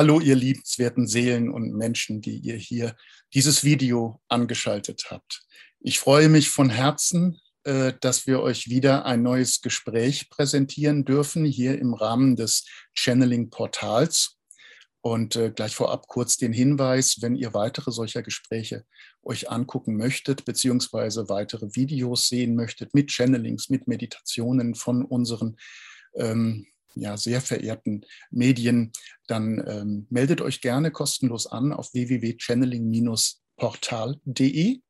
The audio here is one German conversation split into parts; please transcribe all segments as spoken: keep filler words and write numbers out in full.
Hallo, ihr liebenswerten Seelen und Menschen, die ihr hier dieses Video angeschaltet habt. Ich freue mich von Herzen, dass wir euch wieder ein neues Gespräch präsentieren dürfen, hier im Rahmen des Channeling-Portals. Und gleich vorab kurz den Hinweis, wenn ihr weitere solcher Gespräche euch angucken möchtet, beziehungsweise weitere Videos sehen möchtet mit Channelings, mit Meditationen von unseren ähm, ja, sehr verehrten Medien, dann ähm, meldet euch gerne kostenlos an auf w w w punkt channeling dash portal punkt de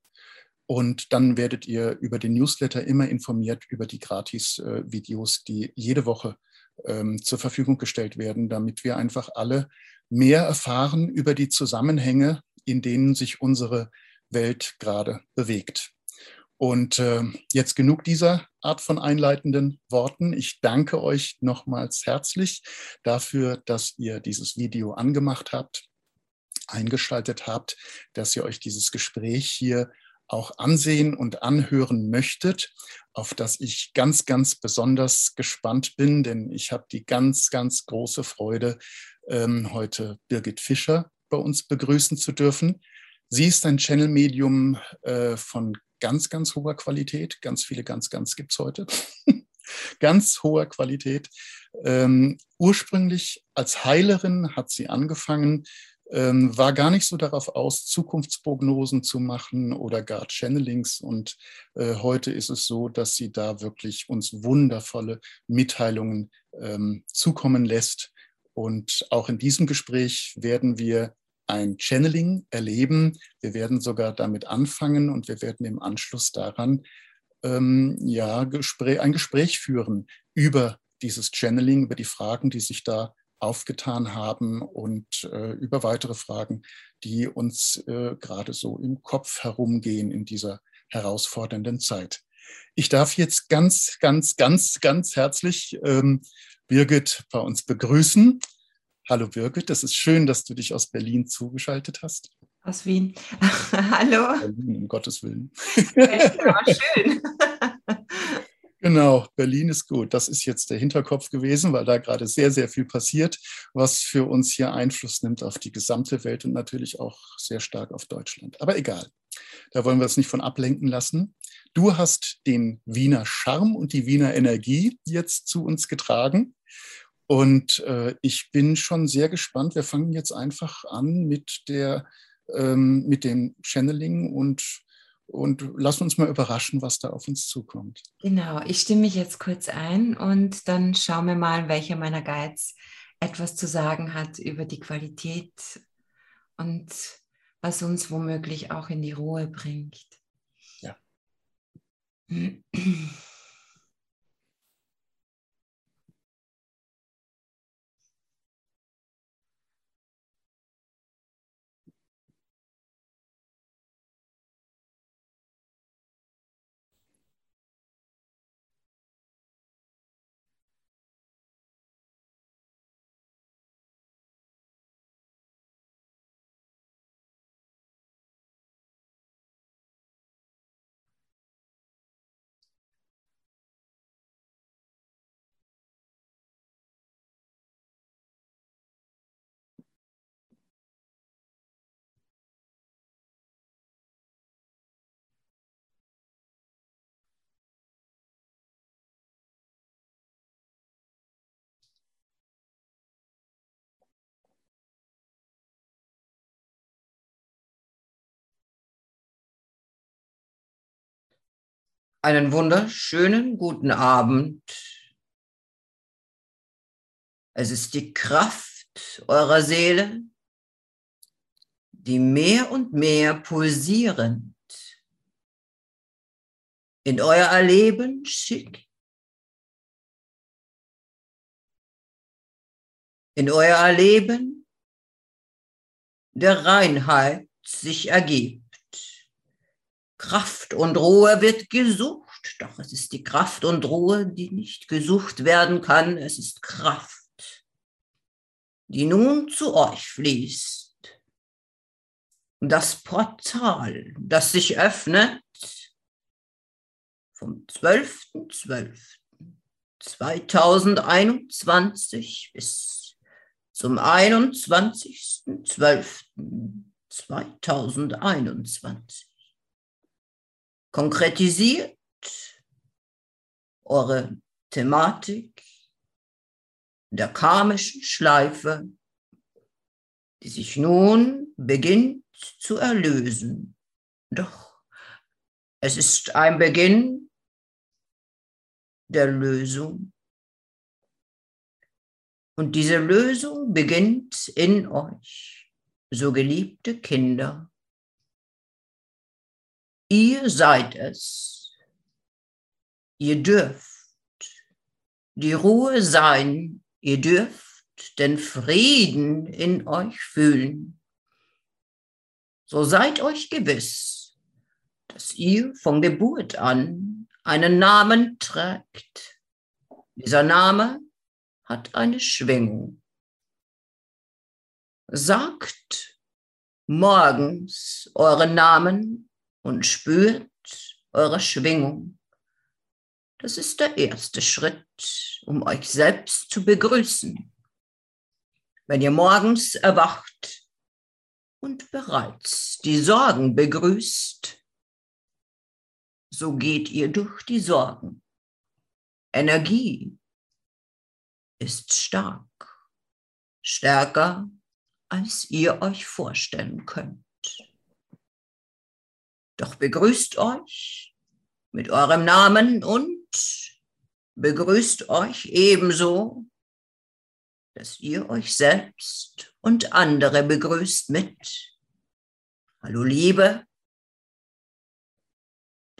und dann werdet ihr über den Newsletter immer informiert über die Gratis-Videos, äh, die jede Woche ähm, zur Verfügung gestellt werden, damit wir einfach alle mehr erfahren über die Zusammenhänge, in denen sich unsere Welt gerade bewegt. Und äh, jetzt genug dieser Art von einleitenden Worten. Ich danke euch nochmals herzlich dafür, dass ihr dieses Video angemacht habt, eingeschaltet habt, dass ihr euch dieses Gespräch hier auch ansehen und anhören möchtet, auf das ich ganz, ganz besonders gespannt bin, denn ich habe die ganz, ganz große Freude, ähm, heute Birgit Fischer bei uns begrüßen zu dürfen. Sie ist ein Channel-Medium äh, von ganz, ganz hoher Qualität. Ganz viele ganz, ganz gibt es heute. Ganz hoher Qualität. Ähm, ursprünglich als Heilerin hat sie angefangen, ähm, war gar nicht so darauf aus, Zukunftsprognosen zu machen oder gar Channelings. Und äh, heute ist es so, dass sie da wirklich uns wundervolle Mitteilungen ähm, zukommen lässt. Und auch in diesem Gespräch werden wir ein Channeling erleben. Wir werden sogar damit anfangen und wir werden im Anschluss daran ähm, ja, Gespräch, ein Gespräch führen über dieses Channeling, über die Fragen, die sich da aufgetan haben und äh, über weitere Fragen, die uns äh, gerade so im Kopf herumgehen in dieser herausfordernden Zeit. Ich darf jetzt ganz, ganz, ganz, ganz herzlich ähm, Birgit bei uns begrüßen. Hallo Birgit, das ist schön, dass du dich aus Berlin zugeschaltet hast. Aus Wien. Hallo. Berlin, um Gottes Willen. Ja, schön. Genau, Berlin ist gut. Das ist jetzt der Hinterkopf gewesen, weil da gerade sehr, sehr viel passiert, was für uns hier Einfluss nimmt auf die gesamte Welt und natürlich auch sehr stark auf Deutschland. Aber egal, da wollen wir uns nicht von ablenken lassen. Du hast den Wiener Charme und die Wiener Energie jetzt zu uns getragen. Und äh, ich bin schon sehr gespannt. Wir fangen jetzt einfach an mit, der, ähm, mit dem Channeling und, und lassen uns mal überraschen, was da auf uns zukommt. Genau, ich stimme mich jetzt kurz ein und dann schauen wir mal, welcher meiner Guides etwas zu sagen hat über die Qualität und was uns womöglich auch in die Ruhe bringt. Ja. Einen wunderschönen guten Abend. Es ist die Kraft eurer Seele, die mehr und mehr pulsierend in euer Erleben schickt, in euer Erleben der Reinheit sich ergibt. Kraft und Ruhe wird gesucht, doch es ist die Kraft und Ruhe, die nicht gesucht werden kann. Es ist Kraft, die nun zu euch fließt. Das Portal, das sich öffnet vom zwölften zwölften zweitausendeinundzwanzig bis zum einundzwanzigsten zwölften zweitausendeinundzwanzig. Konkretisiert eure Thematik der karmischen Schleife, die sich nun beginnt zu erlösen. Doch es ist ein Beginn der Lösung. Und diese Lösung beginnt in euch, so geliebte Kinder. Ihr seid es. Ihr dürft die Ruhe sein. Ihr dürft den Frieden in euch fühlen. So seid euch gewiss, dass ihr von Geburt an einen Namen trägt. Dieser Name hat eine Schwingung. Sagt morgens euren Namen und spürt eure Schwingung. Das ist der erste Schritt, um euch selbst zu begrüßen, wenn ihr morgens erwacht und bereits die Sorgen begrüßt. So geht ihr durch die Sorgen. Energie ist stark, stärker, als ihr euch vorstellen könnt. Doch begrüßt euch mit eurem Namen und begrüßt euch ebenso, dass ihr euch selbst und andere begrüßt mit Hallo Liebe,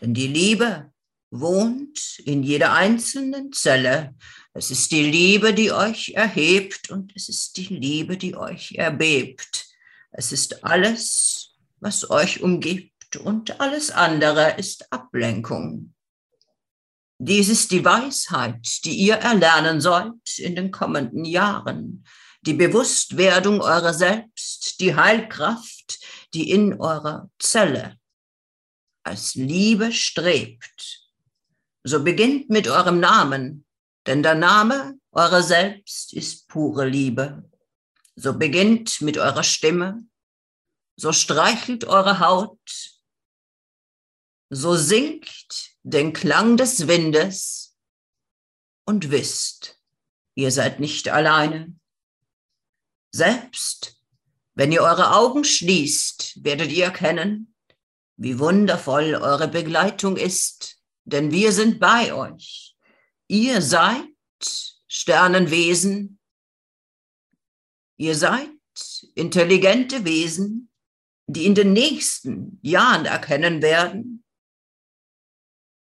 denn die Liebe wohnt in jeder einzelnen Zelle. Es ist die Liebe, die euch erhebt und es ist die Liebe, die euch erbebt. Es ist alles, was euch umgibt. Und alles andere ist Ablenkung. Dies ist die Weisheit, die ihr erlernen sollt in den kommenden Jahren. Die Bewusstwerdung eurer selbst, die Heilkraft, die in eurer Zelle als Liebe strebt. So beginnt mit eurem Namen, denn der Name eurer selbst ist pure Liebe. So beginnt mit eurer Stimme, so streichelt eure Haut. So singt den Klang des Windes und wisst, ihr seid nicht alleine. Selbst wenn ihr eure Augen schließt, werdet ihr erkennen, wie wundervoll eure Begleitung ist, denn wir sind bei euch. Ihr seid Sternenwesen, ihr seid intelligente Wesen, die in den nächsten Jahren erkennen werden,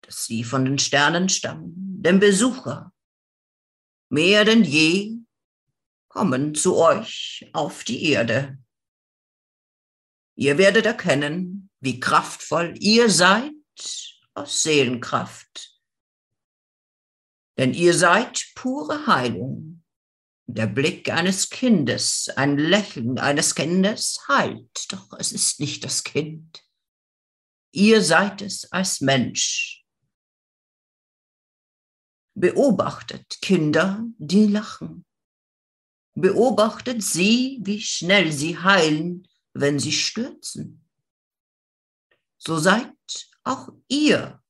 dass sie von den Sternen stammen, denn Besucher mehr denn je kommen zu euch auf die Erde. Ihr werdet erkennen, wie kraftvoll ihr seid aus Seelenkraft, denn ihr seid pure Heilung. Der Blick eines Kindes, ein Lächeln eines Kindes heilt, doch es ist nicht das Kind. Ihr seid es als Mensch. Beobachtet Kinder, die lachen. Beobachtet sie, wie schnell sie heilen, wenn sie stürzen. So seid auch ihr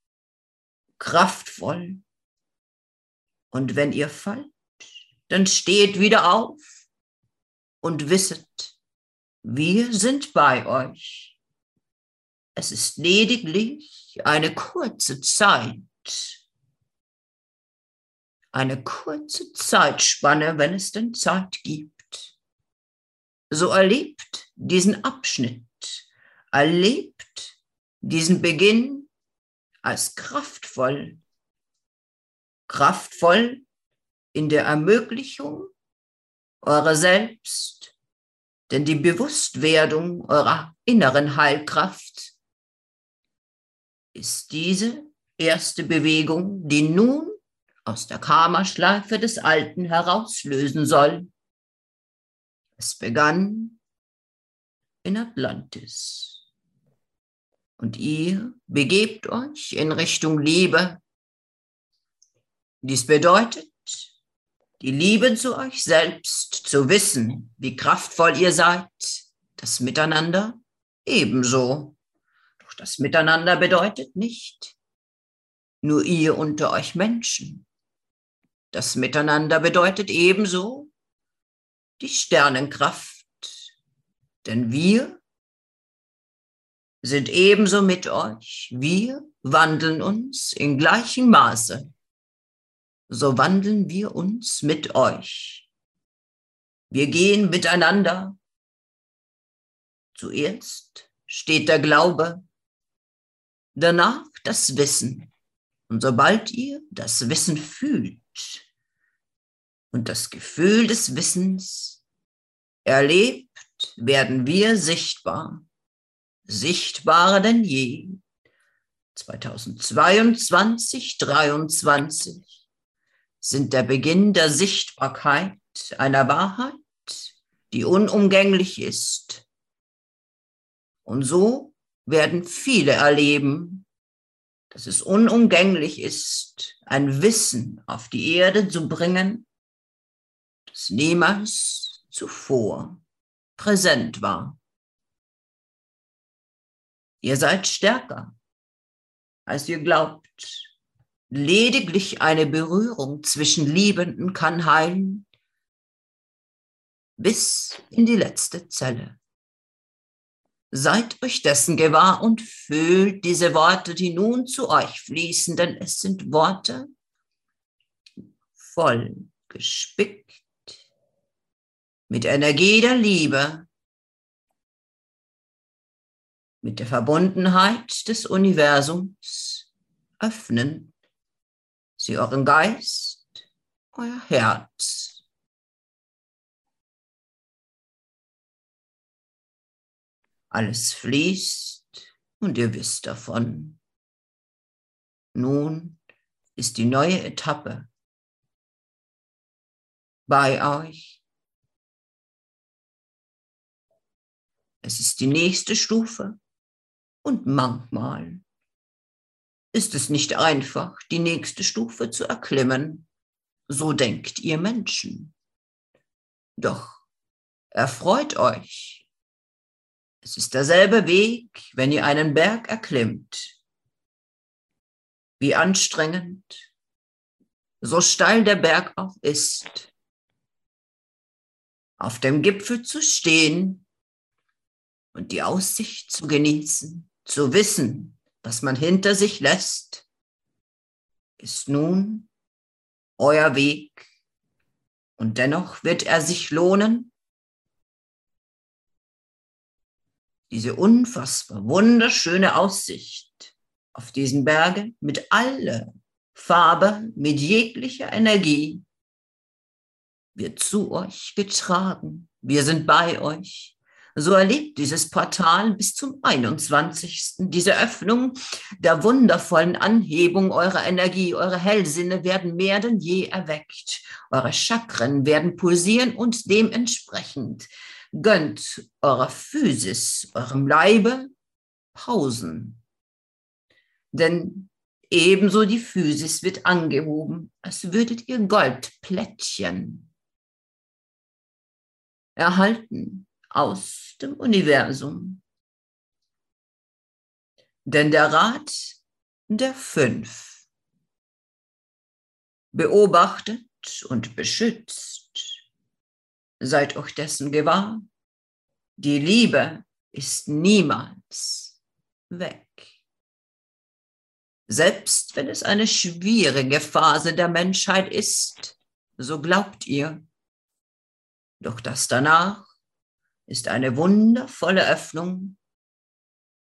kraftvoll. Und wenn ihr fallt, dann steht wieder auf und wisset, wir sind bei euch. Es ist lediglich eine kurze Zeit. Eine kurze Zeitspanne, wenn es denn Zeit gibt. So erlebt diesen Abschnitt, erlebt diesen Beginn als kraftvoll. Kraftvoll in der Ermöglichung eurer selbst, denn die Bewusstwerdung eurer inneren Heilkraft ist diese erste Bewegung, die nun aus der Karma-Schleife des Alten herauslösen soll. Es begann in Atlantis. Und ihr begebt euch in Richtung Liebe. Dies bedeutet, die Liebe zu euch selbst, zu wissen, wie kraftvoll ihr seid, das Miteinander ebenso. Doch das Miteinander bedeutet nicht nur ihr unter euch Menschen. Das Miteinander bedeutet ebenso die Sternenkraft, denn wir sind ebenso mit euch. Wir wandeln uns in gleichem Maße. So wandeln wir uns mit euch. Wir gehen miteinander. Zuerst steht der Glaube, danach das Wissen. Und sobald ihr das Wissen fühlt und das Gefühl des Wissens erlebt, werden wir sichtbar. Sichtbarer denn je. zweitausendzweiundzwanzig, dreiundzwanzig sind der Beginn der Sichtbarkeit einer Wahrheit, die unumgänglich ist. Und so werden viele erleben, dass es unumgänglich ist, ein Wissen auf die Erde zu bringen, das niemals zuvor präsent war. Ihr seid stärker, als ihr glaubt. Lediglich eine Berührung zwischen Liebenden kann heilen, bis in die letzte Zelle. Seid euch dessen gewahr und fühlt diese Worte, die nun zu euch fließen, denn es sind Worte voll gespickt mit Energie der Liebe, mit der Verbundenheit des Universums. Öffnen Sie euren Geist, euer Herz. Alles fließt und ihr wisst davon. Nun ist die neue Etappe bei euch. Es ist die nächste Stufe. Und manchmal ist es nicht einfach, die nächste Stufe zu erklimmen, so denkt ihr Menschen. Doch erfreut euch. Es ist derselbe Weg, wenn ihr einen Berg erklimmt. Wie anstrengend, so steil der Berg auch ist. Auf dem Gipfel zu stehen und die Aussicht zu genießen, zu wissen, was man hinter sich lässt, ist nun euer Weg. Und dennoch wird er sich lohnen. Diese unfassbar wunderschöne Aussicht auf diesen Bergen mit aller Farbe, mit jeglicher Energie wird zu euch getragen. Wir sind bei euch. So erlebt dieses Portal bis zum einundzwanzigsten Diese Öffnung der wundervollen Anhebung eurer Energie, eure Hellsinne werden mehr denn je erweckt. Eure Chakren werden pulsieren und dementsprechend gönnt eurer Physis, eurem Leibe Pausen. Denn ebenso die Physis wird angehoben, als würdet ihr Goldplättchen erhalten. Aus dem Universum. Denn der Rat der Fünf beobachtet und beschützt. Seid euch dessen gewahr, die Liebe ist niemals weg. Selbst wenn es eine schwierige Phase der Menschheit ist, so glaubt ihr, doch dass danach ist eine wundervolle Öffnung,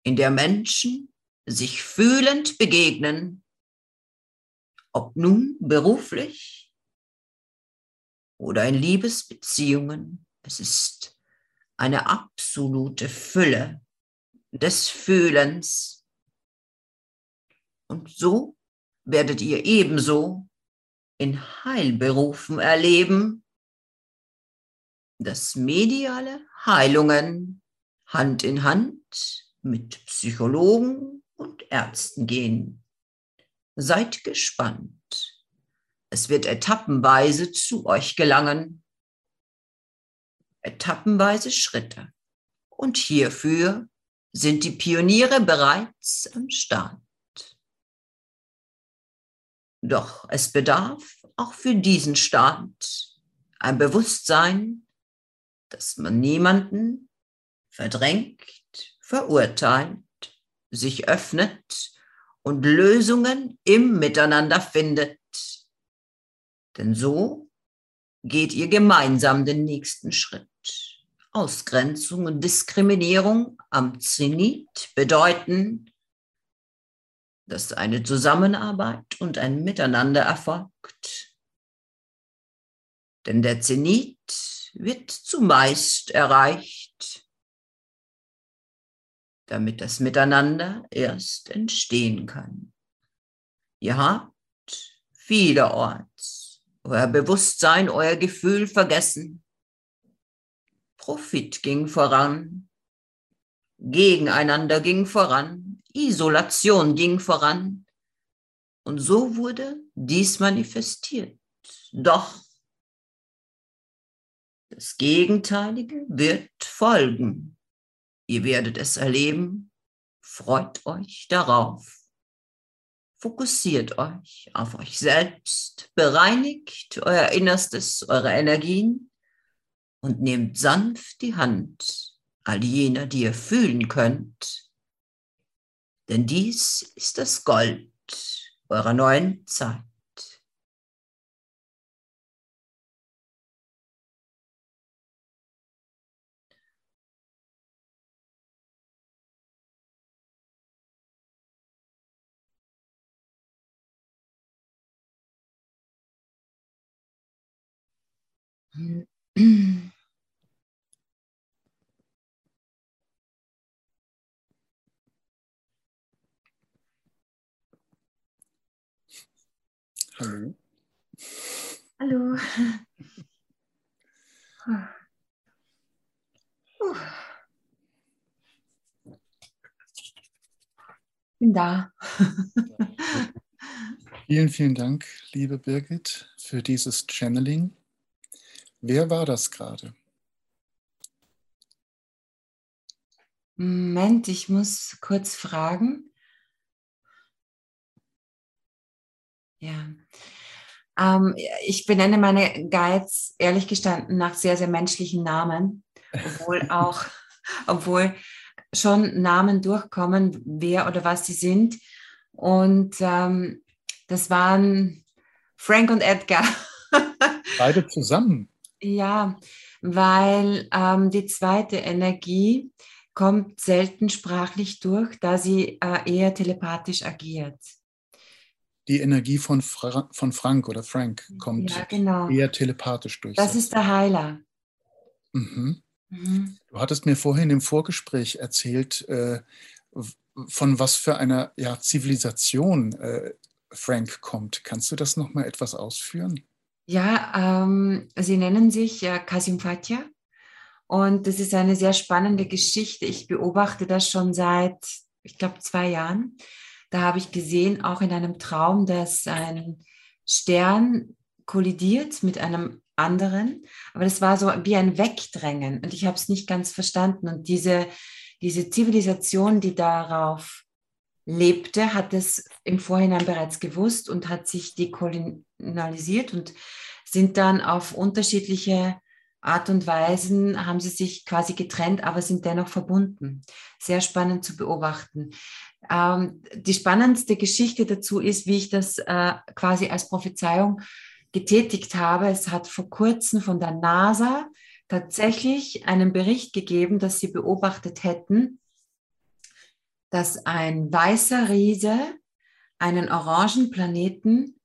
in der Menschen sich fühlend begegnen, ob nun beruflich oder in Liebesbeziehungen. Es ist eine absolute Fülle des Fühlens. Und so werdet ihr ebenso in Heilberufen erleben, dass mediale Heilungen Hand in Hand mit Psychologen und Ärzten gehen. Seid gespannt. Es wird etappenweise zu euch gelangen. Etappenweise Schritte. Und hierfür sind die Pioniere bereits am Start. Doch es bedarf auch für diesen Start ein Bewusstsein, dass man niemanden verdrängt, verurteilt, sich öffnet und Lösungen im Miteinander findet. Denn so geht ihr gemeinsam den nächsten Schritt. Ausgrenzung und Diskriminierung am Zenit bedeuten, dass eine Zusammenarbeit und ein Miteinander erfolgt. Denn der Zenit wird zumeist erreicht, damit das Miteinander erst entstehen kann. Ihr habt vielerorts euer Bewusstsein, euer Gefühl vergessen. Profit ging voran, Gegeneinander ging voran, Isolation ging voran. Und so wurde dies manifestiert. Doch das Gegenteilige wird folgen. Ihr werdet es erleben, freut euch darauf. Fokussiert euch auf euch selbst, bereinigt euer Innerstes, eure Energien und nehmt sanft die Hand all jener, die ihr fühlen könnt. Denn dies ist das Gold eurer neuen Zeit. Hallo. Hallo. Ich bin da. Vielen, vielen Dank, liebe Birgit, für dieses Channeling. Wer war das gerade? Moment, ich muss kurz fragen. Ja, ähm, ich benenne meine Guides, ehrlich gestanden, nach sehr, sehr menschlichen Namen, obwohl auch, obwohl schon Namen durchkommen, wer oder was sie sind. Und ähm, das waren Frank und Edgar. Beide zusammen. Ja, weil ähm, die zweite Energie kommt selten sprachlich durch, da sie äh, eher telepathisch agiert. Die Energie von, Fra- von Frank oder Frank kommt ja, genau. eher telepathisch durch. Das ist der Heiler. Mhm. Mhm. Du hattest mir vorhin im Vorgespräch erzählt, äh, von was für einer ja, Zivilisation äh, Frank kommt. Kannst du das nochmal etwas ausführen? Ja, ähm, sie nennen sich äh, Kasim Fatia und das ist eine sehr spannende Geschichte. Ich beobachte das schon seit, ich glaube, zwei Jahren. Da habe ich gesehen, auch in einem Traum, dass ein Stern kollidiert mit einem anderen. Aber das war so wie ein Wegdrängen und ich habe es nicht ganz verstanden. Und diese, diese Zivilisation, die darauf lebte, hat es im Vorhinein bereits gewusst und hat sich dekolonialisiert und sind dann auf unterschiedliche Art und Weisen, haben sie sich quasi getrennt, aber sind dennoch verbunden. Sehr spannend zu beobachten. Ähm, die spannendste Geschichte dazu ist, wie ich das äh, quasi als Prophezeiung getätigt habe. Es hat vor kurzem von der NASA tatsächlich einen Bericht gegeben, dass sie beobachtet hätten, dass ein weißer Riese einen orangen Planeten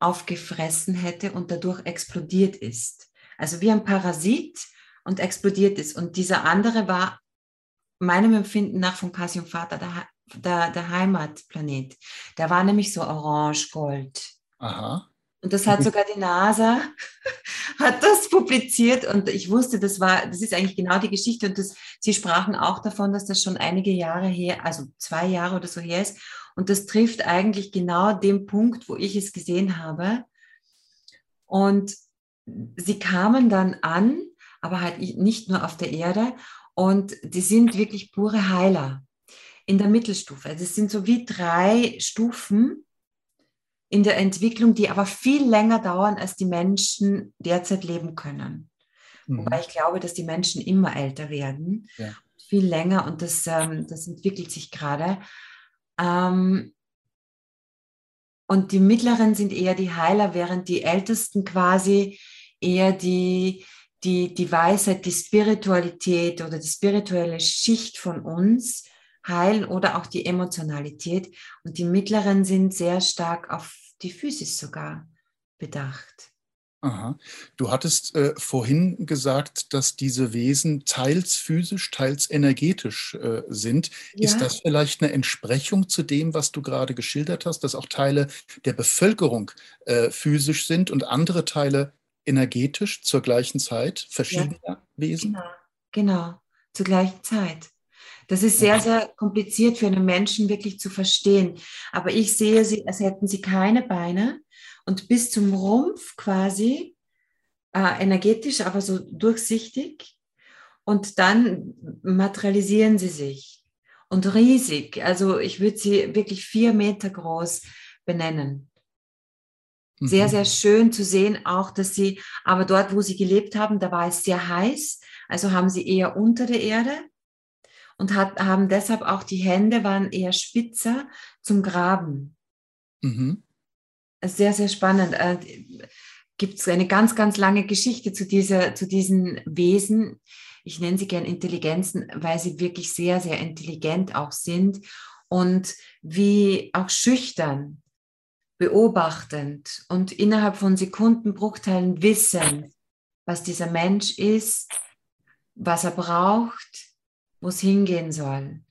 aufgefressen hätte und dadurch explodiert ist. Also wie ein Parasit und explodiert ist. Und dieser andere war meinem Empfinden nach von Kasim Fatia der, der, der Heimatplanet. Der war nämlich so orange-gold. Aha. Und das hat sogar die NASA hat das publiziert und ich wusste, das war, das ist eigentlich genau die Geschichte und das, sie sprachen auch davon, dass das schon einige Jahre her, also zwei Jahre oder so her ist und das trifft eigentlich genau den Punkt, wo ich es gesehen habe Und sie kamen dann an, aber halt nicht nur auf der Erde. Und die sind wirklich pure Heiler in der Mittelstufe. Das sind so wie drei Stufen in der Entwicklung, die aber viel länger dauern, als die Menschen derzeit leben können. Mhm. Wobei ich glaube, dass die Menschen immer älter werden, ja. viel länger, und das, ähm, das entwickelt sich gerade. Ähm, und die Mittleren sind eher die Heiler, während die Ältesten quasi eher die, die, die Weisheit, die Spiritualität oder die spirituelle Schicht von uns heilen oder auch die Emotionalität. Und die Mittleren sind sehr stark auf die Physis sogar bedacht. Aha. Du hattest äh, vorhin gesagt, dass diese Wesen teils physisch, teils energetisch äh, sind. Ja. Ist das vielleicht eine Entsprechung zu dem, was du gerade geschildert hast, dass auch Teile der Bevölkerung äh, physisch sind und andere Teile energetisch zur gleichen Zeit, verschiedener ja. Wesen? Genau. genau, zur gleichen Zeit. Das ist sehr, sehr kompliziert für einen Menschen wirklich zu verstehen. Aber ich sehe sie, als hätten sie keine Beine und bis zum Rumpf quasi äh, energetisch, aber so durchsichtig. Und dann materialisieren sie sich. Und riesig, also ich würde sie wirklich vier Meter groß benennen. Sehr, mhm. sehr schön zu sehen auch, dass sie, aber dort, wo sie gelebt haben, da war es sehr heiß. Also haben sie eher unter der Erde. Und hat, haben deshalb auch die Hände, waren eher spitzer zum Graben. Mhm. Sehr, sehr spannend. Äh, Gibt es eine ganz, ganz lange Geschichte zu, dieser, zu diesen Wesen. Ich nenne sie gern Intelligenzen, weil sie wirklich sehr, sehr intelligent auch sind und wie auch schüchtern, beobachtend und innerhalb von Sekundenbruchteilen wissen, was dieser Mensch ist, was er braucht, wo es hingehen soll.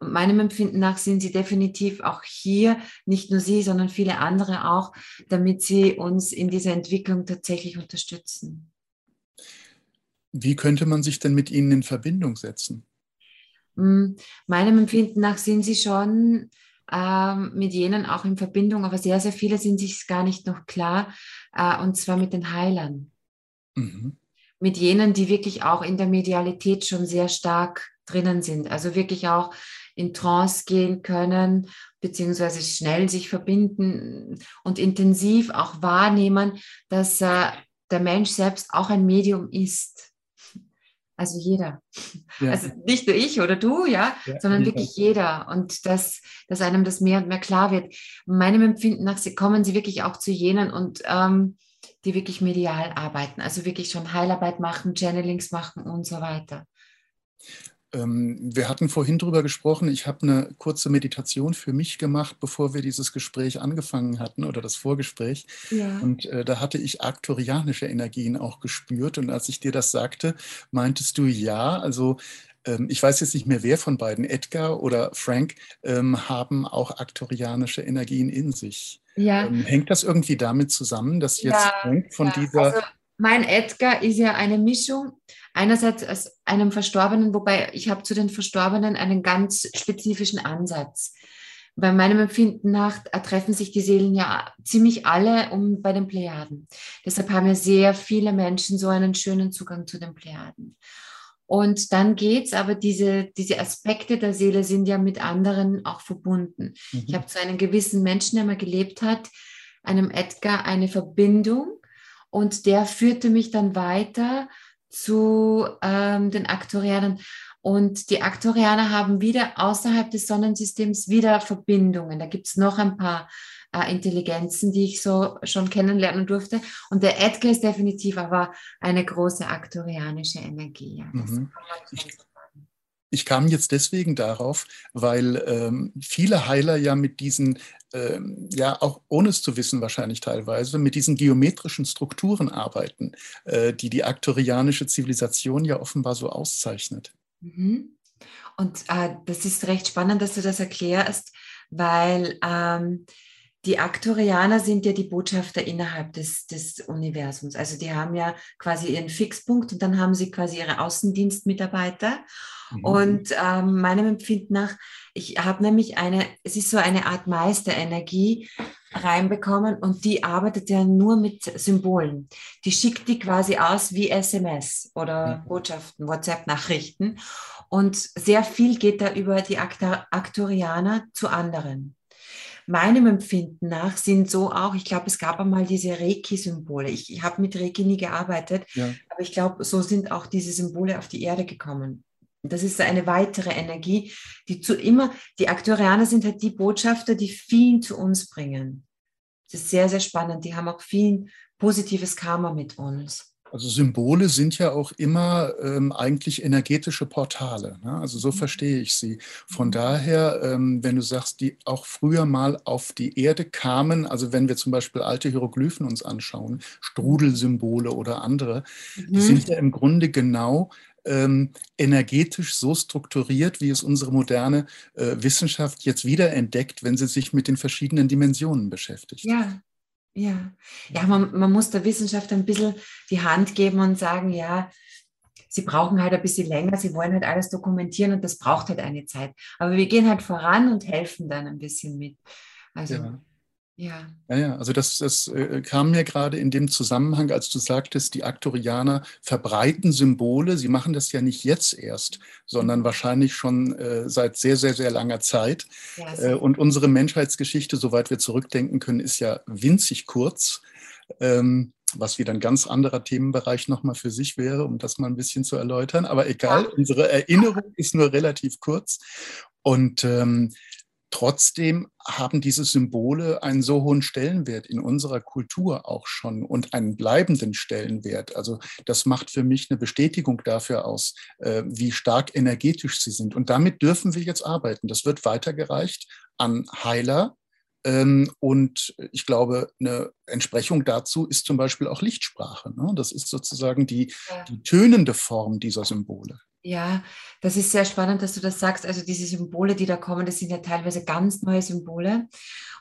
Und meinem Empfinden nach sind sie definitiv auch hier, nicht nur sie, sondern viele andere auch, damit sie uns in dieser Entwicklung tatsächlich unterstützen. Wie könnte man sich denn mit ihnen in Verbindung setzen? Meinem Empfinden nach sind sie schon ähm, mit jenen auch in Verbindung, aber sehr, sehr viele sind sich gar nicht noch klar, äh, und zwar mit den Heilern. Mhm. Mit jenen, die wirklich auch in der Medialität schon sehr stark drinnen sind, also wirklich auch in Trance gehen können, beziehungsweise schnell sich verbinden und intensiv auch wahrnehmen, dass äh, der Mensch selbst auch ein Medium ist. Also jeder. Ja. Also nicht nur ich oder du, ja, ja sondern jeder. wirklich jeder. Und dass, dass einem das mehr und mehr klar wird. Meinem Empfinden nach kommen sie wirklich auch zu jenen und ähm, die wirklich medial arbeiten, also wirklich schon Heilarbeit machen, Channelings machen und so weiter. Ähm, wir hatten vorhin drüber gesprochen, ich habe eine kurze Meditation für mich gemacht, bevor wir dieses Gespräch angefangen hatten oder das Vorgespräch. Ja. Und äh, da hatte ich arkturianische Energien auch gespürt. Und als ich dir das sagte, meintest du ja, also ähm, ich weiß jetzt nicht mehr, wer von beiden, Edgar oder Frank, ähm, haben auch arkturianische Energien in sich. Ja. Ähm, hängt das irgendwie damit zusammen, dass jetzt ja, Frank von ja. dieser... Also mein Edgar ist ja eine Mischung, einerseits aus einem Verstorbenen, wobei ich habe zu den Verstorbenen einen ganz spezifischen Ansatz. Bei meinem Empfinden nach treffen sich die Seelen ja ziemlich alle um bei den Plejaden. Deshalb haben ja sehr viele Menschen so einen schönen Zugang zu den Plejaden. Und dann geht's, aber diese, diese Aspekte der Seele sind ja mit anderen auch verbunden. Mhm. Ich habe zu einem gewissen Menschen, der mal gelebt hat, einem Edgar, eine Verbindung, und der führte mich dann weiter zu ähm, den Arkturianern. Und die Arkturianer haben wieder außerhalb des Sonnensystems wieder Verbindungen. Da gibt's noch ein paar äh, Intelligenzen, die ich so schon kennenlernen durfte. Und der Edgar ist definitiv aber eine große arkturianische Energie. Ja, das mhm. kann man schon sagen. Ich kam jetzt deswegen darauf, weil ähm, viele Heiler ja mit diesen, ähm, ja auch ohne es zu wissen wahrscheinlich teilweise, mit diesen geometrischen Strukturen arbeiten, äh, die die arkturianische Zivilisation ja offenbar so auszeichnet. Mhm. Und äh, das ist recht spannend, dass du das erklärst, weil ähm, die Arkturianer sind ja die Botschafter innerhalb des, des Universums. Also die haben ja quasi ihren Fixpunkt und dann haben sie quasi ihre Außendienstmitarbeiter. Mhm. Und ähm, meinem Empfinden nach, ich habe nämlich eine, es ist so eine Art Meisterenergie reinbekommen und die arbeitet ja nur mit Symbolen. Die schickt die quasi aus wie S M S oder mhm. Botschaften, WhatsApp-Nachrichten. Und sehr viel geht da über die Arkturianer zu anderen. Meinem Empfinden nach sind so auch, ich glaube, es gab einmal diese Reiki-Symbole. Ich, ich habe mit Reiki nie gearbeitet, ja. aber ich glaube, so sind auch diese Symbole auf die Erde gekommen. Das ist eine weitere Energie, die zu immer, die Arkturianer sind halt die Botschafter, die vielen zu uns bringen. Das ist sehr, sehr spannend. Die haben auch viel positives Karma mit uns. Also Symbole sind ja auch immer ähm, eigentlich energetische Portale, ne? Also so verstehe ich sie. Von daher, ähm, wenn du sagst, die auch früher mal auf die Erde kamen, also wenn wir zum Beispiel alte Hieroglyphen uns anschauen, Strudelsymbole oder andere, mhm. die sind ja im Grunde genau ähm, energetisch so strukturiert, wie es unsere moderne äh, Wissenschaft jetzt wiederentdeckt, wenn sie sich mit den verschiedenen Dimensionen beschäftigt. Ja. Ja, ja man, man muss der Wissenschaft ein bisschen die Hand geben und sagen, ja, sie brauchen halt ein bisschen länger, sie wollen halt alles dokumentieren und das braucht halt eine Zeit. Aber wir gehen halt voran und helfen dann ein bisschen mit. Also, ja. Ja. Ja, ja, also das, das äh, kam mir gerade in dem Zusammenhang, als du sagtest, die Arkturianer verbreiten Symbole. Sie machen das ja nicht jetzt erst, sondern wahrscheinlich schon äh, seit sehr, sehr, sehr langer Zeit. Ja, äh, und unsere Menschheitsgeschichte, soweit wir zurückdenken können, ist ja winzig kurz, ähm, was wieder ein ganz anderer Themenbereich nochmal für sich wäre, um das mal ein bisschen zu erläutern. Aber egal, ja. Unsere Erinnerung ist nur relativ kurz. Und ähm, Trotzdem haben diese Symbole einen so hohen Stellenwert in unserer Kultur auch schon und einen bleibenden Stellenwert. Also das macht für mich eine Bestätigung dafür aus, wie stark energetisch sie sind. Und damit dürfen wir jetzt arbeiten. Das wird weitergereicht an Heiler. Und ich glaube, eine Entsprechung dazu ist zum Beispiel auch Lichtsprache. Das ist sozusagen die, die tönende Form dieser Symbole. Ja, das ist sehr spannend, dass du das sagst. Also diese Symbole, die da kommen, das sind ja teilweise ganz neue Symbole.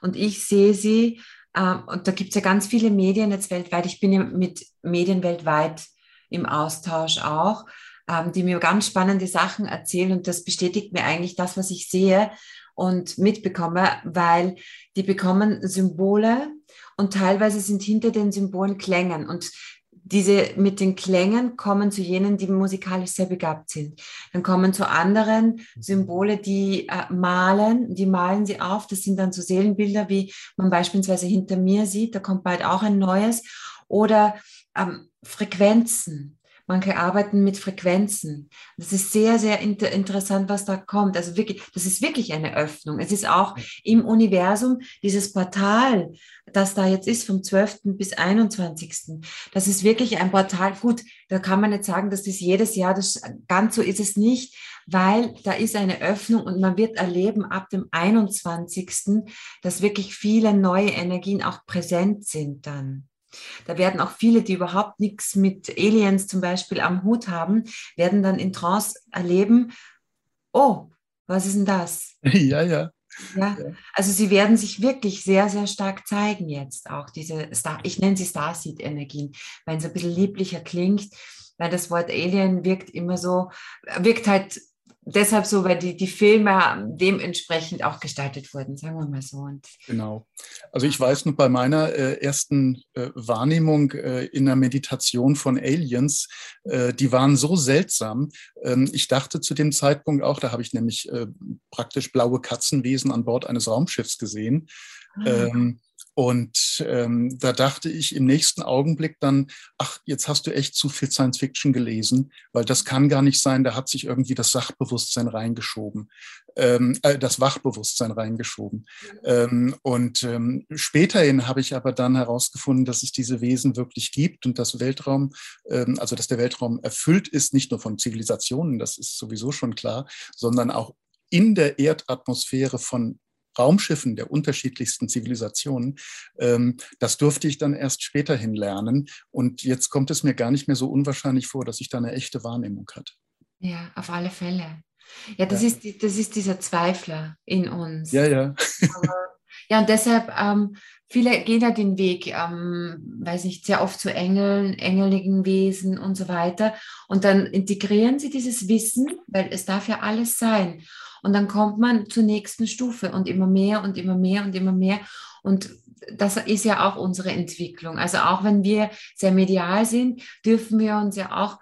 Und ich sehe sie, äh, und da gibt es ja ganz viele Medien jetzt weltweit. Ich bin ja mit Medien weltweit im Austausch auch, ähm, die mir ganz spannende Sachen erzählen. Und das bestätigt mir eigentlich das, was ich sehe und mitbekomme, weil die bekommen Symbole und teilweise sind hinter den Symbolen Klängen. Und diese mit den Klängen kommen zu jenen, die musikalisch sehr begabt sind. Dann kommen zu anderen Symbole, die äh, malen, die malen sie auf. Das sind dann so Seelenbilder, wie man beispielsweise hinter mir sieht. Da kommt bald auch ein neues. Oder ähm, Frequenzen. Manche arbeiten mit Frequenzen. Das ist sehr, sehr inter- interessant, was da kommt. Also wirklich, das ist wirklich eine Öffnung. Es ist auch im Universum dieses Portal, das da jetzt ist, vom zwölften bis einundzwanzigsten Das ist wirklich ein Portal. Gut, da kann man nicht sagen, dass das jedes Jahr, das, ganz so ist es nicht, weil da ist eine Öffnung und man wird erleben ab dem einundzwanzigsten dass wirklich viele neue Energien auch präsent sind dann. Da werden auch viele, die überhaupt nichts mit Aliens zum Beispiel am Hut haben, werden dann in Trance erleben, oh, was ist denn das? Ja, ja. Ja, also sie werden sich wirklich sehr, sehr stark zeigen jetzt auch, diese Star, ich nenne sie Starseed-Energien, weil es ein bisschen lieblicher klingt, weil das Wort Alien wirkt immer so, wirkt halt deshalb so, weil die, die Filme dementsprechend auch gestaltet wurden, sagen wir mal so. Und genau. Also ich weiß noch, bei meiner äh, ersten äh, Wahrnehmung äh, in der Meditation von Aliens, äh, die waren so seltsam. Ähm, ich dachte zu dem Zeitpunkt auch, da habe ich nämlich äh, praktisch blaue Katzenwesen an Bord eines Raumschiffs gesehen. Ah. Ähm, Und ähm, da dachte ich im nächsten Augenblick dann, ach, jetzt hast du echt zu viel Science-Fiction gelesen, weil das kann gar nicht sein, da hat sich irgendwie das Sachbewusstsein reingeschoben, ähm, äh, das Wachbewusstsein reingeschoben. Ähm, und ähm, späterhin habe ich aber dann herausgefunden, dass es diese Wesen wirklich gibt und dass Weltraum, ähm, also dass der Weltraum erfüllt ist, nicht nur von Zivilisationen, das ist sowieso schon klar, sondern auch in der Erdatmosphäre von Raumschiffen der unterschiedlichsten Zivilisationen, ähm, das durfte ich dann erst späterhin lernen. Und jetzt kommt es mir gar nicht mehr so unwahrscheinlich vor, dass ich da eine echte Wahrnehmung hatte. Ja, auf alle Fälle. Ja, das, ja. Ist, das ist dieser Zweifler in uns. Ja, ja. Aber Ja, und deshalb, ähm, viele gehen ja den Weg, ähm, weiß nicht, sehr oft zu Engeln, engeligen Wesen und so weiter. Und dann integrieren sie dieses Wissen, weil es darf ja alles sein. Und dann kommt man zur nächsten Stufe und immer mehr und immer mehr und immer mehr. Und das ist ja auch unsere Entwicklung. Also auch wenn wir sehr medial sind, dürfen wir uns ja auch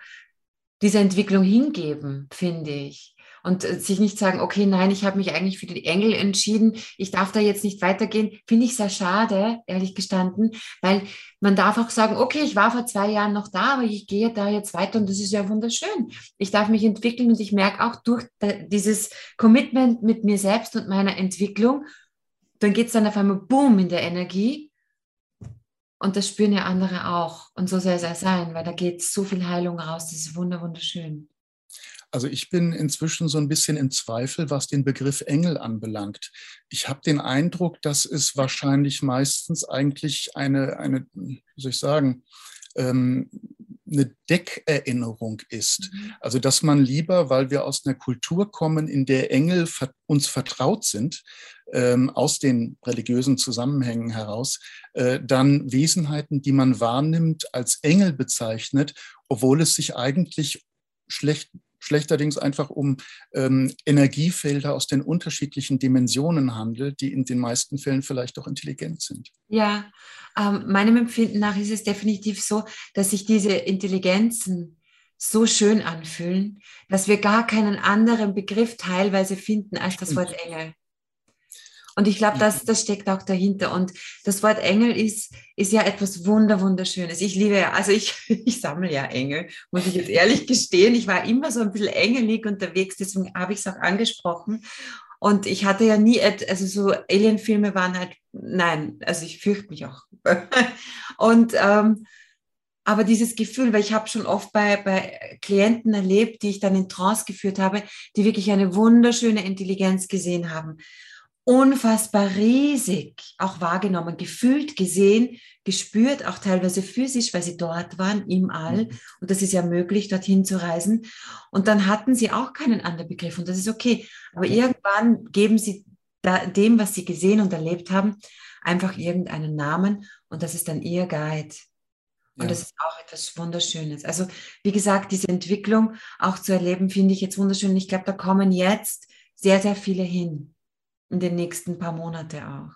dieser Entwicklung hingeben, finde ich. Und sich nicht sagen, okay, nein, ich habe mich eigentlich für den Engel entschieden, ich darf da jetzt nicht weitergehen, finde ich sehr schade, ehrlich gestanden, weil man darf auch sagen, okay, ich war vor zwei Jahren noch da, aber ich gehe da jetzt weiter und das ist ja wunderschön. Ich darf mich entwickeln und ich merke auch durch dieses Commitment mit mir selbst und meiner Entwicklung, dann geht es dann auf einmal boom in der Energie und das spüren ja andere auch und so soll es ja sein, weil da geht so viel Heilung raus, das ist wunderschön. Also ich bin inzwischen so ein bisschen im Zweifel, was den Begriff Engel anbelangt. Ich habe den Eindruck, dass es wahrscheinlich meistens eigentlich eine, eine wie soll ich sagen, ähm, eine Deckerinnerung ist. Mhm. Also dass man lieber, weil wir aus einer Kultur kommen, in der Engel uns vertraut sind, ähm, aus den religiösen Zusammenhängen heraus, äh, dann Wesenheiten, die man wahrnimmt, als Engel bezeichnet, obwohl es sich eigentlich schlecht schlechterdings einfach um ähm, Energiefelder aus den unterschiedlichen Dimensionen handelt, die in den meisten Fällen vielleicht auch intelligent sind. Ja, ähm, meinem Empfinden nach ist es definitiv so, dass sich diese Intelligenzen so schön anfühlen, dass wir gar keinen anderen Begriff teilweise finden als das Wort Engel. Und ich glaube, das, das steckt auch dahinter. Und das Wort Engel ist, ist ja etwas Wunder, Wunderschönes. Ich liebe ja, also ich, ich sammle ja Engel, muss ich jetzt ehrlich gestehen. Ich war immer so ein bisschen engelig unterwegs, deswegen habe ich es auch angesprochen. Und ich hatte ja nie, also so Alien-Filme waren halt, nein, also ich fürchte mich auch. Und, ähm, aber dieses Gefühl, weil ich habe schon oft bei, bei Klienten erlebt, die ich dann in Trance geführt habe, die wirklich eine wunderschöne Intelligenz gesehen haben. Unfassbar riesig, auch wahrgenommen, gefühlt, gesehen, gespürt, auch teilweise physisch, weil sie dort waren, im All. Und das ist ja möglich, dorthin zu reisen. Und dann hatten sie auch keinen anderen Begriff und das ist okay. Aber irgendwann geben sie da, dem, was sie gesehen und erlebt haben, einfach irgendeinen Namen und das ist dann ihr Guide. Und ja, das ist auch etwas Wunderschönes. Also wie gesagt, diese Entwicklung auch zu erleben, finde ich jetzt wunderschön. Ich glaube, da kommen jetzt sehr, sehr viele hin. In den nächsten paar Monate auch.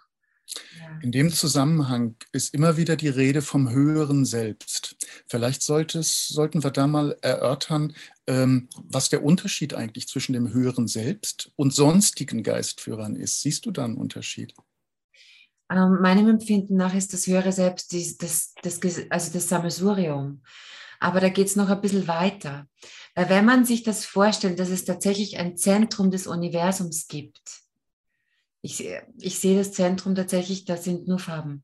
Ja. In dem Zusammenhang ist immer wieder die Rede vom höheren Selbst. Vielleicht sollten wir da mal erörtern, ähm, was der Unterschied eigentlich zwischen dem höheren Selbst und sonstigen Geistführern ist. Siehst du da einen Unterschied? Ähm, meinem Empfinden nach ist das höhere Selbst die, das, das, also das Sammelsurium. Aber da geht es noch ein bisschen weiter. Weil wenn man sich das vorstellt, dass es tatsächlich ein Zentrum des Universums gibt, Ich, ich sehe das Zentrum tatsächlich, da sind nur Farben.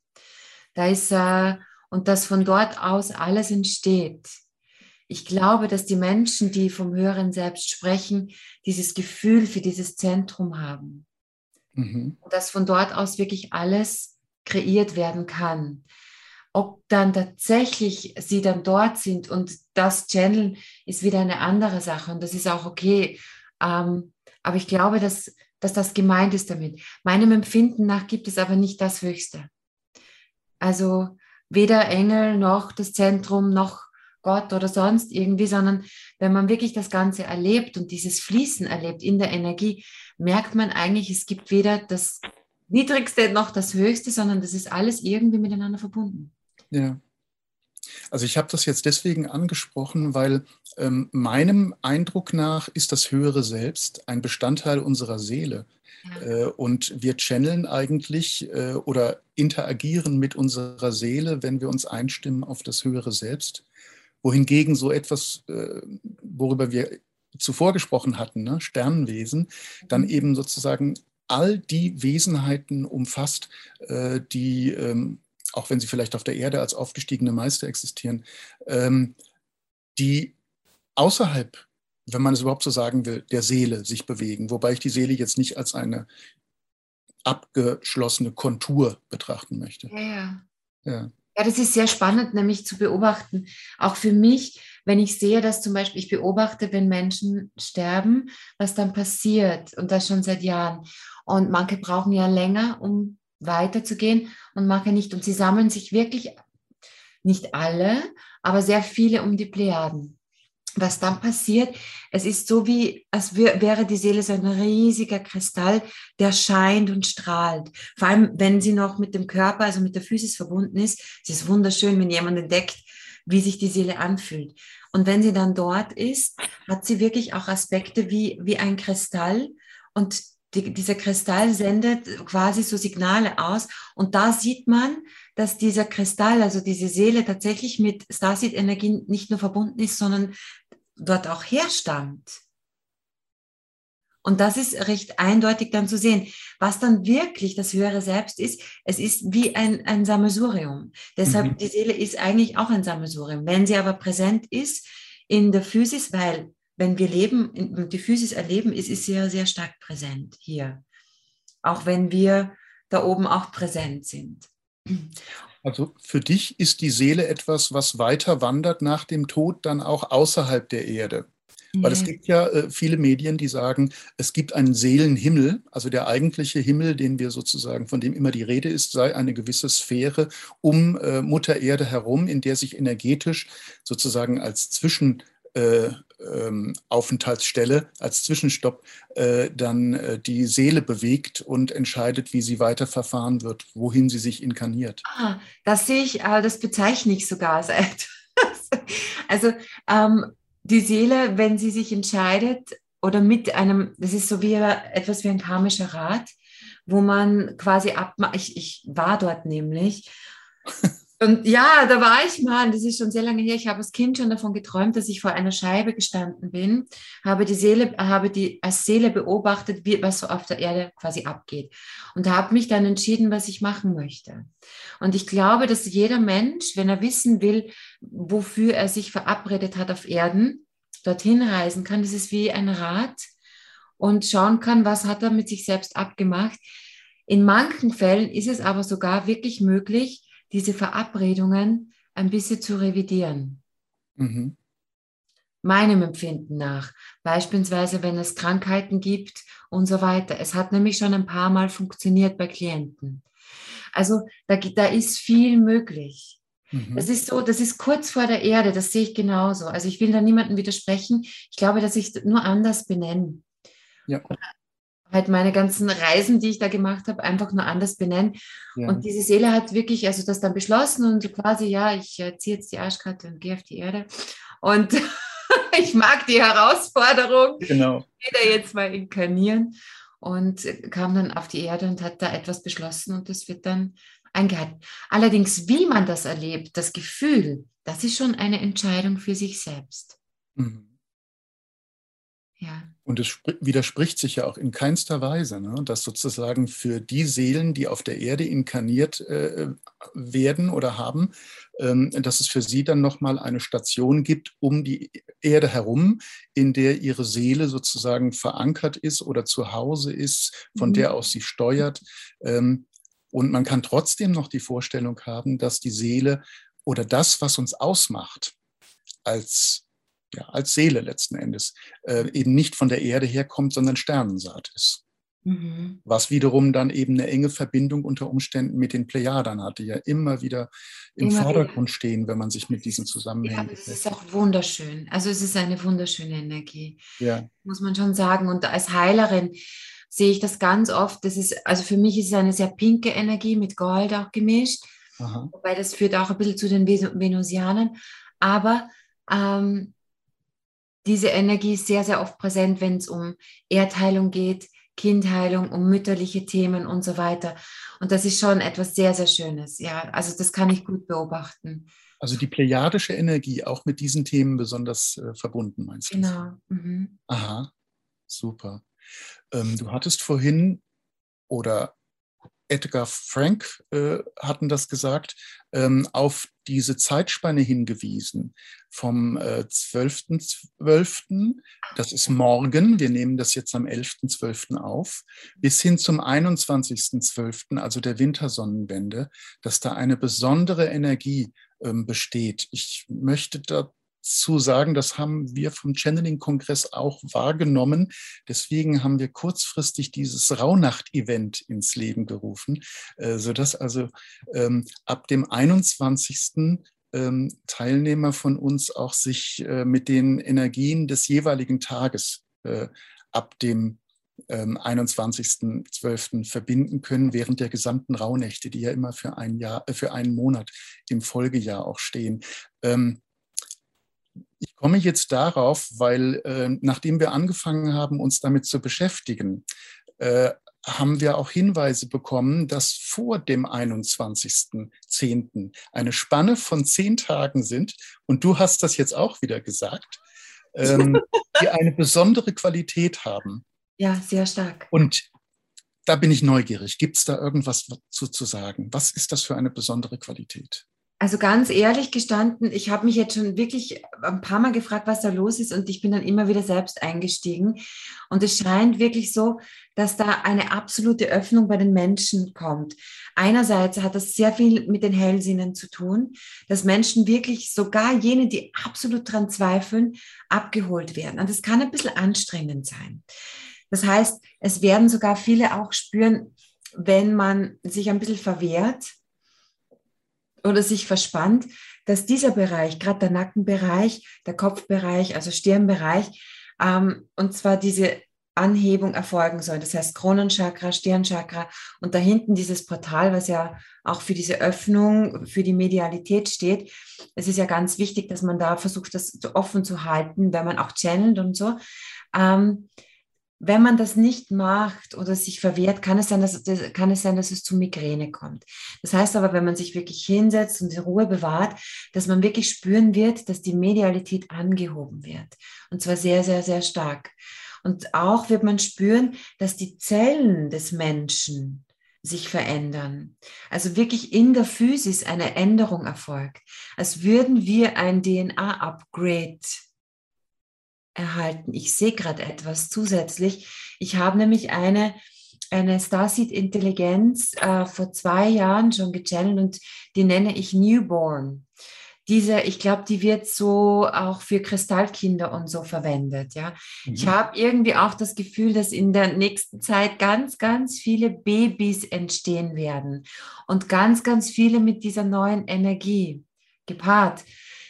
Da ist, äh, und dass von dort aus alles entsteht. Ich glaube, dass die Menschen, die vom höheren Selbst sprechen, dieses Gefühl für dieses Zentrum haben. Mhm. Und dass von dort aus wirklich alles kreiert werden kann. Ob dann tatsächlich sie dann dort sind und das Channeln ist wieder eine andere Sache und das ist auch okay. Ähm, aber ich glaube, dass dass das gemeint ist damit. Meinem Empfinden nach gibt es aber nicht das Höchste. Also weder Engel noch das Zentrum noch Gott oder sonst irgendwie, sondern wenn man wirklich das Ganze erlebt und dieses Fließen erlebt in der Energie, merkt man eigentlich, es gibt weder das Niedrigste noch das Höchste, sondern das ist alles irgendwie miteinander verbunden. Ja. Also ich habe das jetzt deswegen angesprochen, weil ähm, meinem Eindruck nach ist das höhere Selbst ein Bestandteil unserer Seele. Ja. Äh, und wir channeln eigentlich äh, oder interagieren mit unserer Seele, wenn wir uns einstimmen auf das höhere Selbst. Wohingegen so etwas, äh, worüber wir zuvor gesprochen hatten, ne, Sternenwesen, dann eben sozusagen all die Wesenheiten umfasst, äh, die ähm, auch wenn sie vielleicht auf der Erde als aufgestiegene Meister existieren, ähm, die außerhalb, wenn man es überhaupt so sagen will, der Seele sich bewegen. Wobei ich die Seele jetzt nicht als eine abgeschlossene Kontur betrachten möchte. Ja, ja. Ja. Ja, das ist sehr spannend, nämlich zu beobachten. Auch für mich, wenn ich sehe, dass zum Beispiel, ich beobachte, wenn Menschen sterben, was dann passiert und das schon seit Jahren. Und manche brauchen ja länger, um weiterzugehen und mache nicht. Und sie sammeln sich wirklich, nicht alle, aber sehr viele um die Plejaden. Was dann passiert, es ist so wie, als wäre die Seele so ein riesiger Kristall, der scheint und strahlt. Vor allem, wenn sie noch mit dem Körper, also mit der Physis verbunden ist. Es ist wunderschön, wenn jemand entdeckt, wie sich die Seele anfühlt. Und wenn sie dann dort ist, hat sie wirklich auch Aspekte wie, wie ein Kristall. Und die, dieser Kristall sendet quasi so Signale aus. Und da sieht man, dass dieser Kristall, also diese Seele tatsächlich mit Starseed-Energien nicht nur verbunden ist, sondern dort auch herstammt. Und das ist recht eindeutig dann zu sehen. Was dann wirklich das höhere Selbst ist, es ist wie ein, ein Sammelsurium. Deshalb, mhm. die Seele ist eigentlich auch ein Sammelsurium. Wenn sie aber präsent ist in der Physis, weil wenn wir leben, die Physis erleben, ist, ist sie ja sehr stark präsent hier. Auch wenn wir da oben auch präsent sind. Also für dich ist die Seele etwas, was weiter wandert nach dem Tod, dann auch außerhalb der Erde. Weil es gibt ja äh, viele Medien, die sagen, es gibt einen Seelenhimmel, also der eigentliche Himmel, den wir sozusagen, von dem immer die Rede ist, sei eine gewisse Sphäre um äh, Mutter Erde herum, in der sich energetisch sozusagen als Zwischen Äh, ähm, Aufenthaltsstelle, als Zwischenstopp äh, dann äh, die Seele bewegt und entscheidet, wie sie weiter verfahren wird, wohin sie sich inkarniert. Ah, das sehe ich, äh, das bezeichne ich sogar als etwas. Also ähm, die Seele, wenn sie sich entscheidet oder mit einem, das ist so wie etwas wie ein karmischer Rat, wo man quasi abmacht, ich, ich war dort nämlich, und ja, da war ich mal, das ist schon sehr lange her, ich habe als Kind schon davon geträumt, dass ich vor einer Scheibe gestanden bin, habe die Seele, habe die als Seele beobachtet, wie, was so auf der Erde quasi abgeht und habe mich dann entschieden, was ich machen möchte. Und ich glaube, dass jeder Mensch, wenn er wissen will, wofür er sich verabredet hat auf Erden, dorthin reisen kann, das ist wie ein Rad und schauen kann, was hat er mit sich selbst abgemacht. In manchen Fällen ist es aber sogar wirklich möglich, diese Verabredungen ein bisschen zu revidieren. Mhm. Meinem Empfinden nach. Beispielsweise, wenn es Krankheiten gibt und so weiter. Es hat nämlich schon ein paar Mal funktioniert bei Klienten. Also da, da ist viel möglich. Mhm. Das ist so, das ist kurz vor der Erde, das sehe ich genauso. Also ich will da niemandem widersprechen. Ich glaube, dass ich es nur anders benenne. Ja. Halt meine ganzen Reisen, die ich da gemacht habe, einfach nur anders benennen. Ja. Und diese Seele hat wirklich, also das dann beschlossen und so quasi, ja, ich äh, ziehe jetzt die Arschkarte und gehe auf die Erde. Und ich mag die Herausforderung. Genau. Ich gehe da jetzt mal inkarnieren. Und kam dann auf die Erde und hat da etwas beschlossen und das wird dann eingehalten. Allerdings, wie man das erlebt, das Gefühl, das ist schon eine Entscheidung für sich selbst. Mhm. Ja. Und es widerspricht sich ja auch in keinster Weise, ne? Dass sozusagen für die Seelen, die auf der Erde inkarniert äh, werden oder haben, ähm, dass es für sie dann nochmal eine Station gibt um die Erde herum, in der ihre Seele sozusagen verankert ist oder zu Hause ist, von mhm. der aus sie steuert. Ähm, und man kann trotzdem noch die Vorstellung haben, dass die Seele oder das, was uns ausmacht, als Ja, als Seele letzten Endes, äh, eben nicht von der Erde herkommt, sondern Sternensaat ist. Mhm. Was wiederum dann eben eine enge Verbindung unter Umständen mit den Plejadern hat, die ja immer wieder im immer Vordergrund wieder. stehen, wenn man sich mit diesen Zusammenhängen ja, beschäftigt. Es ist auch wunderschön. Also es ist eine wunderschöne Energie, ja. Muss man schon sagen. Und als Heilerin sehe ich das ganz oft. Das ist, also für mich ist es eine sehr pinke Energie, mit Gold auch gemischt. Aha. Wobei das führt auch ein bisschen zu den Venusianern. Aber ähm, diese Energie ist sehr, sehr oft präsent, wenn es um Erdheilung geht, Kindheilung, um mütterliche Themen und so weiter. Und das ist schon etwas sehr, sehr Schönes. Ja, also das kann ich gut beobachten. Also die plejadische Energie, auch mit diesen Themen besonders äh, verbunden, meinst du? Genau. Mhm. Aha, super. Ähm, du hattest vorhin, oder Edgar, Frank äh, hatten das gesagt, ähm, auf diese Zeitspanne hingewiesen vom äh, zwölften zwölften das ist morgen, wir nehmen das jetzt am elften zwölften auf, bis hin zum einundzwanzigsten zwölften also der Wintersonnenwende, dass da eine besondere Energie ähm, besteht. Ich möchte da zu sagen, das haben wir vom Channeling-Kongress auch wahrgenommen. Deswegen haben wir kurzfristig dieses Rauhnacht-Event ins Leben gerufen, äh, sodass also ähm, ab dem einundzwanzigsten ähm, Teilnehmer von uns auch sich äh, mit den Energien des jeweiligen Tages äh, ab dem ähm, einundzwanzigsten zwölften verbinden können, während der gesamten Rauhnächte, die ja immer für ein Jahr, äh, für einen Monat im Folgejahr auch stehen. Ähm, Ich komme jetzt darauf, weil äh, nachdem wir angefangen haben, uns damit zu beschäftigen, äh, haben wir auch Hinweise bekommen, dass vor dem einundzwanzigsten zehnten eine Spanne von zehn Tagen sind, und du hast das jetzt auch wieder gesagt, ähm, die eine besondere Qualität haben. Ja, sehr stark. Und da bin ich neugierig. Gibt es da irgendwas zu, zu sagen? Was ist das für eine besondere Qualität? Also ganz ehrlich gestanden, ich habe mich jetzt schon wirklich ein paar Mal gefragt, was da los ist, und ich bin dann immer wieder selbst eingestiegen. Und es scheint wirklich so, dass da eine absolute Öffnung bei den Menschen kommt. Einerseits hat das sehr viel mit den Hellsinnen zu tun, dass Menschen wirklich, sogar jene, die absolut dran zweifeln, abgeholt werden. Und das kann ein bisschen anstrengend sein. Das heißt, es werden sogar viele auch spüren, wenn man sich ein bisschen verwehrt oder sich verspannt, dass dieser Bereich, gerade der Nackenbereich, der Kopfbereich, also Stirnbereich, ähm, und zwar diese Anhebung erfolgen soll. Das heißt Kronenchakra, Stirnchakra und da hinten dieses Portal, was ja auch für diese Öffnung, für die Medialität steht. Es ist ja ganz wichtig, dass man da versucht, das offen zu halten, wenn man auch channelt und so. Ähm, Wenn man das nicht macht oder sich verwehrt, kann es sein, dass, kann es sein, dass es zu Migräne kommt. Das heißt aber, wenn man sich wirklich hinsetzt und die Ruhe bewahrt, dass man wirklich spüren wird, dass die Medialität angehoben wird. Und zwar sehr, sehr, sehr stark. Und auch wird man spüren, dass die Zellen des Menschen sich verändern. Also wirklich in der Physis eine Änderung erfolgt. Als würden wir ein D N A-Upgrade erhalten. Ich sehe gerade etwas zusätzlich. Ich habe nämlich eine, eine Starseed-Intelligenz äh, vor zwei Jahren schon gechannelt, und die nenne ich Newborn. Diese, ich glaube, die wird so auch für Kristallkinder und so verwendet. Ja? Mhm. Ich habe irgendwie auch das Gefühl, dass in der nächsten Zeit ganz, ganz viele Babys entstehen werden und ganz, ganz viele mit dieser neuen Energie gepaart.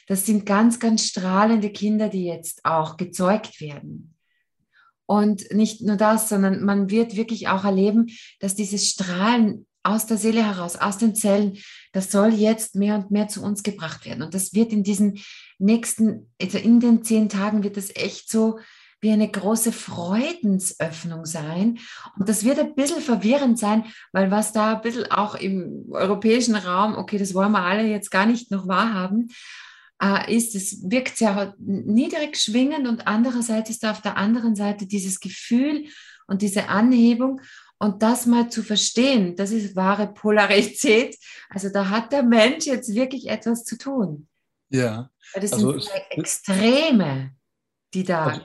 Das sind ganz, ganz strahlende Kinder, die jetzt auch gezeugt werden. Und nicht nur das, sondern man wird wirklich auch erleben, dass dieses Strahlen aus der Seele heraus, aus den Zellen, das soll jetzt mehr und mehr zu uns gebracht werden. Und das wird in diesen nächsten, also in den zehn Tagen wird das echt so wie eine große Freudensöffnung sein. Und das wird ein bisschen verwirrend sein, weil was da ein bisschen auch im europäischen Raum, okay, das wollen wir alle jetzt gar nicht noch wahrhaben, ist, es wirkt sehr niedrig schwingend, und andererseits ist da auf der anderen Seite dieses Gefühl und diese Anhebung, und das mal zu verstehen, das ist wahre Polarität. Also da hat der Mensch jetzt wirklich etwas zu tun. Ja. Weil das also sind zwei Extreme, die da... Also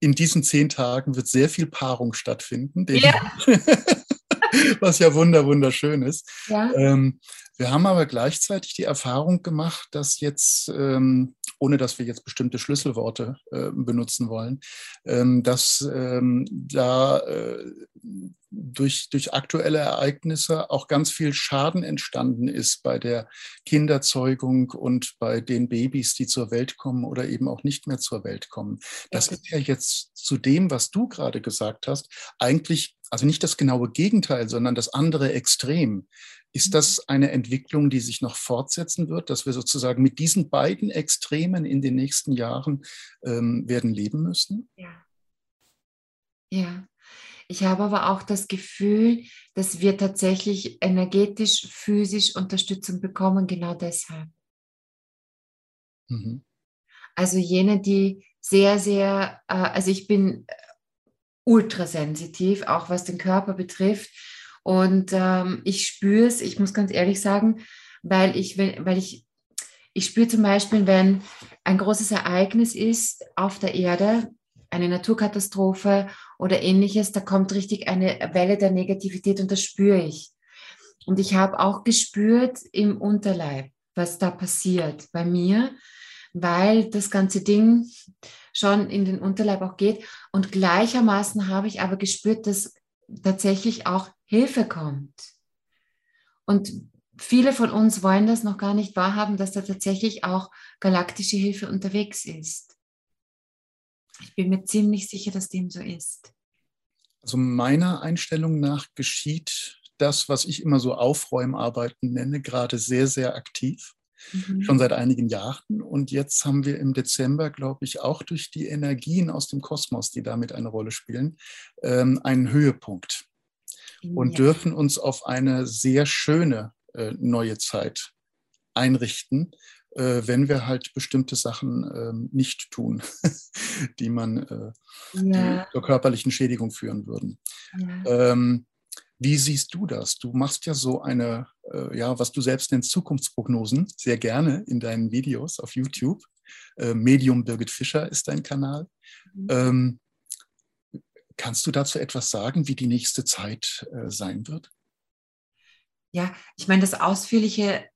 in diesen zehn Tagen wird sehr viel Paarung stattfinden. Ja. Was ja wunder, wunderschön ist. Ja. Ähm, wir haben aber gleichzeitig die Erfahrung gemacht, dass jetzt, ähm, ohne dass wir jetzt bestimmte Schlüsselworte äh, benutzen wollen, ähm, dass ähm, da äh, durch, durch aktuelle Ereignisse auch ganz viel Schaden entstanden ist bei der Kinderzeugung und bei den Babys, die zur Welt kommen oder eben auch nicht mehr zur Welt kommen. Das ist ja jetzt zu dem, was du gerade gesagt hast, eigentlich, also nicht das genaue Gegenteil, sondern das andere Extrem. Ist das eine Entwicklung, die sich noch fortsetzen wird, dass wir sozusagen mit diesen beiden Extremen in den nächsten Jahren ähm, werden leben müssen? Ja. Ja. Ich habe aber auch das Gefühl, dass wir tatsächlich energetisch, physisch Unterstützung bekommen, genau deshalb. Mhm. Also jene, die sehr, sehr, äh, also ich bin ultrasensitiv, auch was den Körper betrifft. Und ähm, ich spüre es, ich muss ganz ehrlich sagen, weil ich, weil ich, ich spüre zum Beispiel, wenn ein großes Ereignis ist auf der Erde, eine Naturkatastrophe oder ähnliches, da kommt richtig eine Welle der Negativität, und das spüre ich. Und ich habe auch gespürt im Unterleib, was da passiert bei mir, weil das ganze Ding schon in den Unterleib auch geht. Und gleichermaßen habe ich aber gespürt, dass tatsächlich auch Hilfe kommt. Und viele von uns wollen das noch gar nicht wahrhaben, dass da tatsächlich auch galaktische Hilfe unterwegs ist. Ich bin mir ziemlich sicher, dass dem so ist. Also meiner Einstellung nach geschieht das, was ich immer so Aufräumarbeiten nenne, gerade sehr, sehr aktiv, mhm. schon seit einigen Jahren. Und jetzt haben wir im Dezember, glaube ich, auch durch die Energien aus dem Kosmos, die damit eine Rolle spielen, ähm, einen Höhepunkt und ja. dürfen uns auf eine sehr schöne äh, neue Zeit einrichten, äh, wenn wir halt bestimmte Sachen äh, nicht tun, die man äh, ja. die zur körperlichen Schädigung führen würden. Ja. Ähm, Wie siehst du das? Du machst ja so eine, äh, ja, was du selbst nennst, Zukunftsprognosen, sehr gerne in deinen Videos auf YouTube. Äh, Medium Birgit Fischer ist dein Kanal. Mhm. Ähm, kannst du dazu etwas sagen, wie die nächste Zeit äh, sein wird? Ja, ich meine, das ausführliche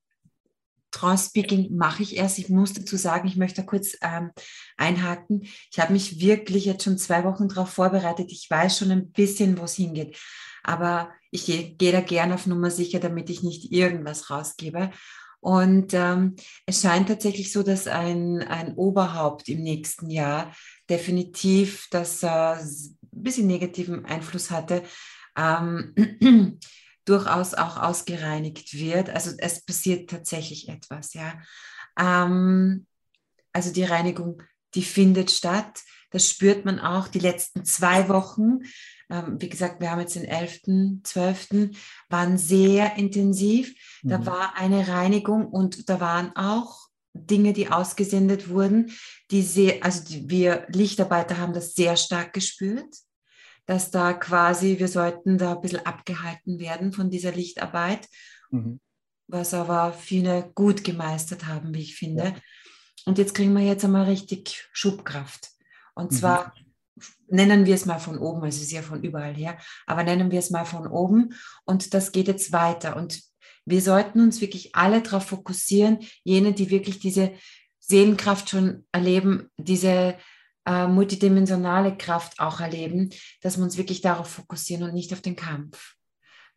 Trance-Speaking mache ich erst. Ich muss dazu sagen, ich möchte da kurz ähm, einhaken. Ich habe mich wirklich jetzt schon zwei Wochen darauf vorbereitet. Ich weiß schon ein bisschen, wo es hingeht. Aber ich gehe, gehe da gerne auf Nummer sicher, damit ich nicht irgendwas rausgebe. Und ähm, es scheint tatsächlich so, dass ein, ein Oberhaupt im nächsten Jahr definitiv das äh, ein bisschen negativen Einfluss hatte, ähm, durchaus auch ausgereinigt wird. Also es passiert tatsächlich etwas. Ja. Ähm, also die Reinigung, die findet statt. Das spürt man auch die letzten zwei Wochen. Wie gesagt, wir haben jetzt den elften, zwölften waren sehr intensiv. Da mhm. war eine Reinigung und da waren auch Dinge, die ausgesendet wurden. Die sehr, also die, wir Lichtarbeiter haben das sehr stark gespürt, dass da quasi, wir sollten da ein bisschen abgehalten werden von dieser Lichtarbeit, mhm. was aber viele gut gemeistert haben, wie ich finde. Ja. Und jetzt kriegen wir jetzt einmal richtig Schubkraft. Und mhm. zwar... nennen wir es mal von oben, also es ist ja von überall her, aber nennen wir es mal von oben und das geht jetzt weiter und wir sollten uns wirklich alle darauf fokussieren, jene, die wirklich diese Seelenkraft schon erleben, diese äh, multidimensionale Kraft auch erleben, dass wir uns wirklich darauf fokussieren und nicht auf den Kampf,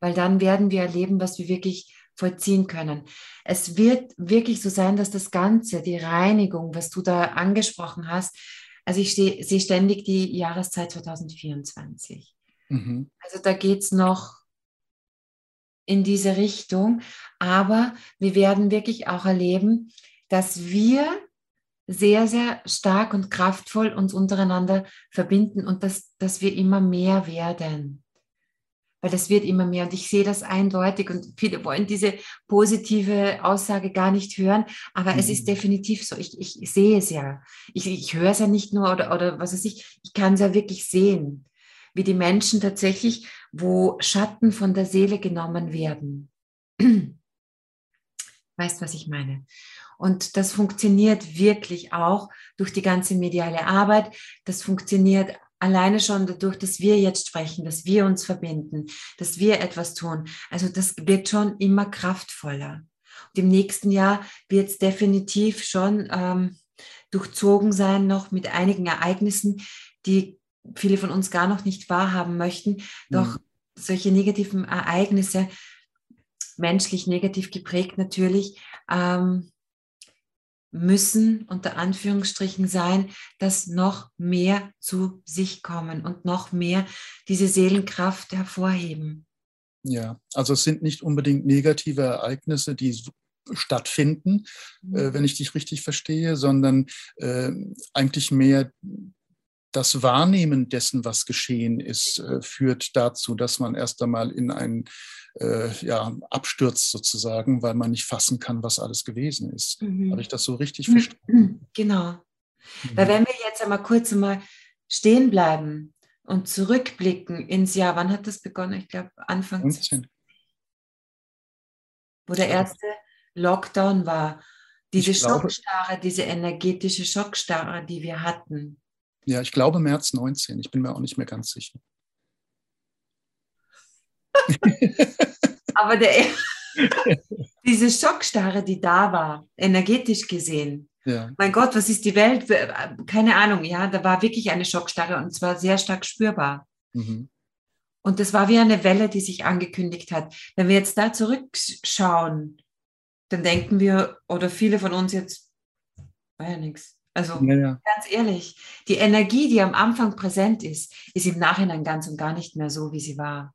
weil dann werden wir erleben, was wir wirklich vollziehen können. Es wird wirklich so sein, dass das Ganze, die Reinigung, was du da angesprochen hast, also ich sehe ständig die Jahreszeit zwanzig vierundzwanzig. Mhm. Also da geht es noch in diese Richtung. Aber wir werden wirklich auch erleben, dass wir sehr, sehr stark und kraftvoll uns untereinander verbinden und dass, dass wir immer mehr werden. Weil das wird immer mehr und ich sehe das eindeutig und viele wollen diese positive Aussage gar nicht hören, aber mhm. es ist definitiv so, ich, ich sehe es ja, ich, ich höre es ja nicht nur oder, oder was weiß ich, ich kann es ja wirklich sehen, wie die Menschen tatsächlich, wo Schatten von der Seele genommen werden. Weißt, was ich meine? Und das funktioniert wirklich auch durch die ganze mediale Arbeit, das funktioniert alleine schon dadurch, dass wir jetzt sprechen, dass wir uns verbinden, dass wir etwas tun. Also das wird schon immer kraftvoller. Und im nächsten Jahr wird es definitiv schon ähm, durchzogen sein, noch mit einigen Ereignissen, die viele von uns gar noch nicht wahrhaben möchten. Doch mhm. solche negativen Ereignisse, menschlich negativ geprägt natürlich, ähm, müssen unter Anführungsstrichen sein, dass noch mehr zu sich kommen und noch mehr diese Seelenkraft hervorheben. Ja, also es sind nicht unbedingt negative Ereignisse, die stattfinden, mhm. äh, wenn ich dich richtig verstehe, sondern äh, eigentlich mehr das Wahrnehmen dessen, was geschehen ist, äh, führt dazu, dass man erst einmal in einen Äh, ja, abstürzt sozusagen, weil man nicht fassen kann, was alles gewesen ist. Mhm. Habe ich das so richtig verstanden? Genau. Mhm. Weil wenn wir jetzt einmal kurz mal stehen bleiben und zurückblicken ins Jahr, wann hat das begonnen? Ich glaube Anfang fünfzehn. Wo der erste Lockdown war. Diese ich Schockstarre, glaube, diese energetische Schockstarre, die wir hatten. Ja, ich glaube März neunzehn. Ich bin mir auch nicht mehr ganz sicher. Aber der, diese Schockstarre, die da war, energetisch gesehen, Ja. Mein Gott, was ist die Welt? Keine Ahnung, ja, da war wirklich eine Schockstarre und zwar sehr stark spürbar. Mhm. Und das war wie eine Welle, die sich angekündigt hat. Wenn wir jetzt da zurückschauen, dann denken wir, oder viele von uns jetzt, war ja nichts. Also ja, ja. Ganz ehrlich, die Energie, die am Anfang präsent ist, ist im Nachhinein ganz und gar nicht mehr so, wie sie war.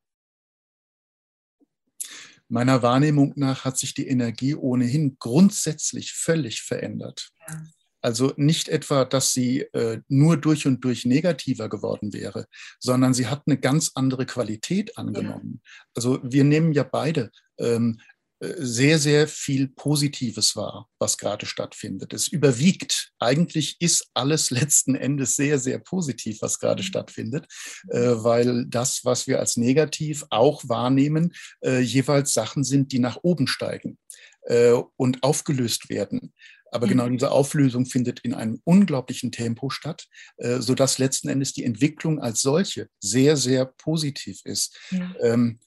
Meiner Wahrnehmung nach hat sich die Energie ohnehin grundsätzlich völlig verändert. Ja. Also nicht etwa, dass sie äh, nur durch und durch negativer geworden wäre, sondern sie hat eine ganz andere Qualität angenommen. Ja. Also wir nehmen ja beide ähm, sehr, sehr viel Positives wahr, was gerade stattfindet. Es überwiegt. Eigentlich ist alles letzten Endes sehr, sehr positiv, was gerade stattfindet, äh, weil das, was wir als negativ auch wahrnehmen, äh, jeweils Sachen sind, die nach oben steigen äh, und aufgelöst werden. Aber genau diese Auflösung findet in einem unglaublichen Tempo statt, äh, sodass letzten Endes die Entwicklung als solche sehr, sehr positiv ist. Ja. Ähm,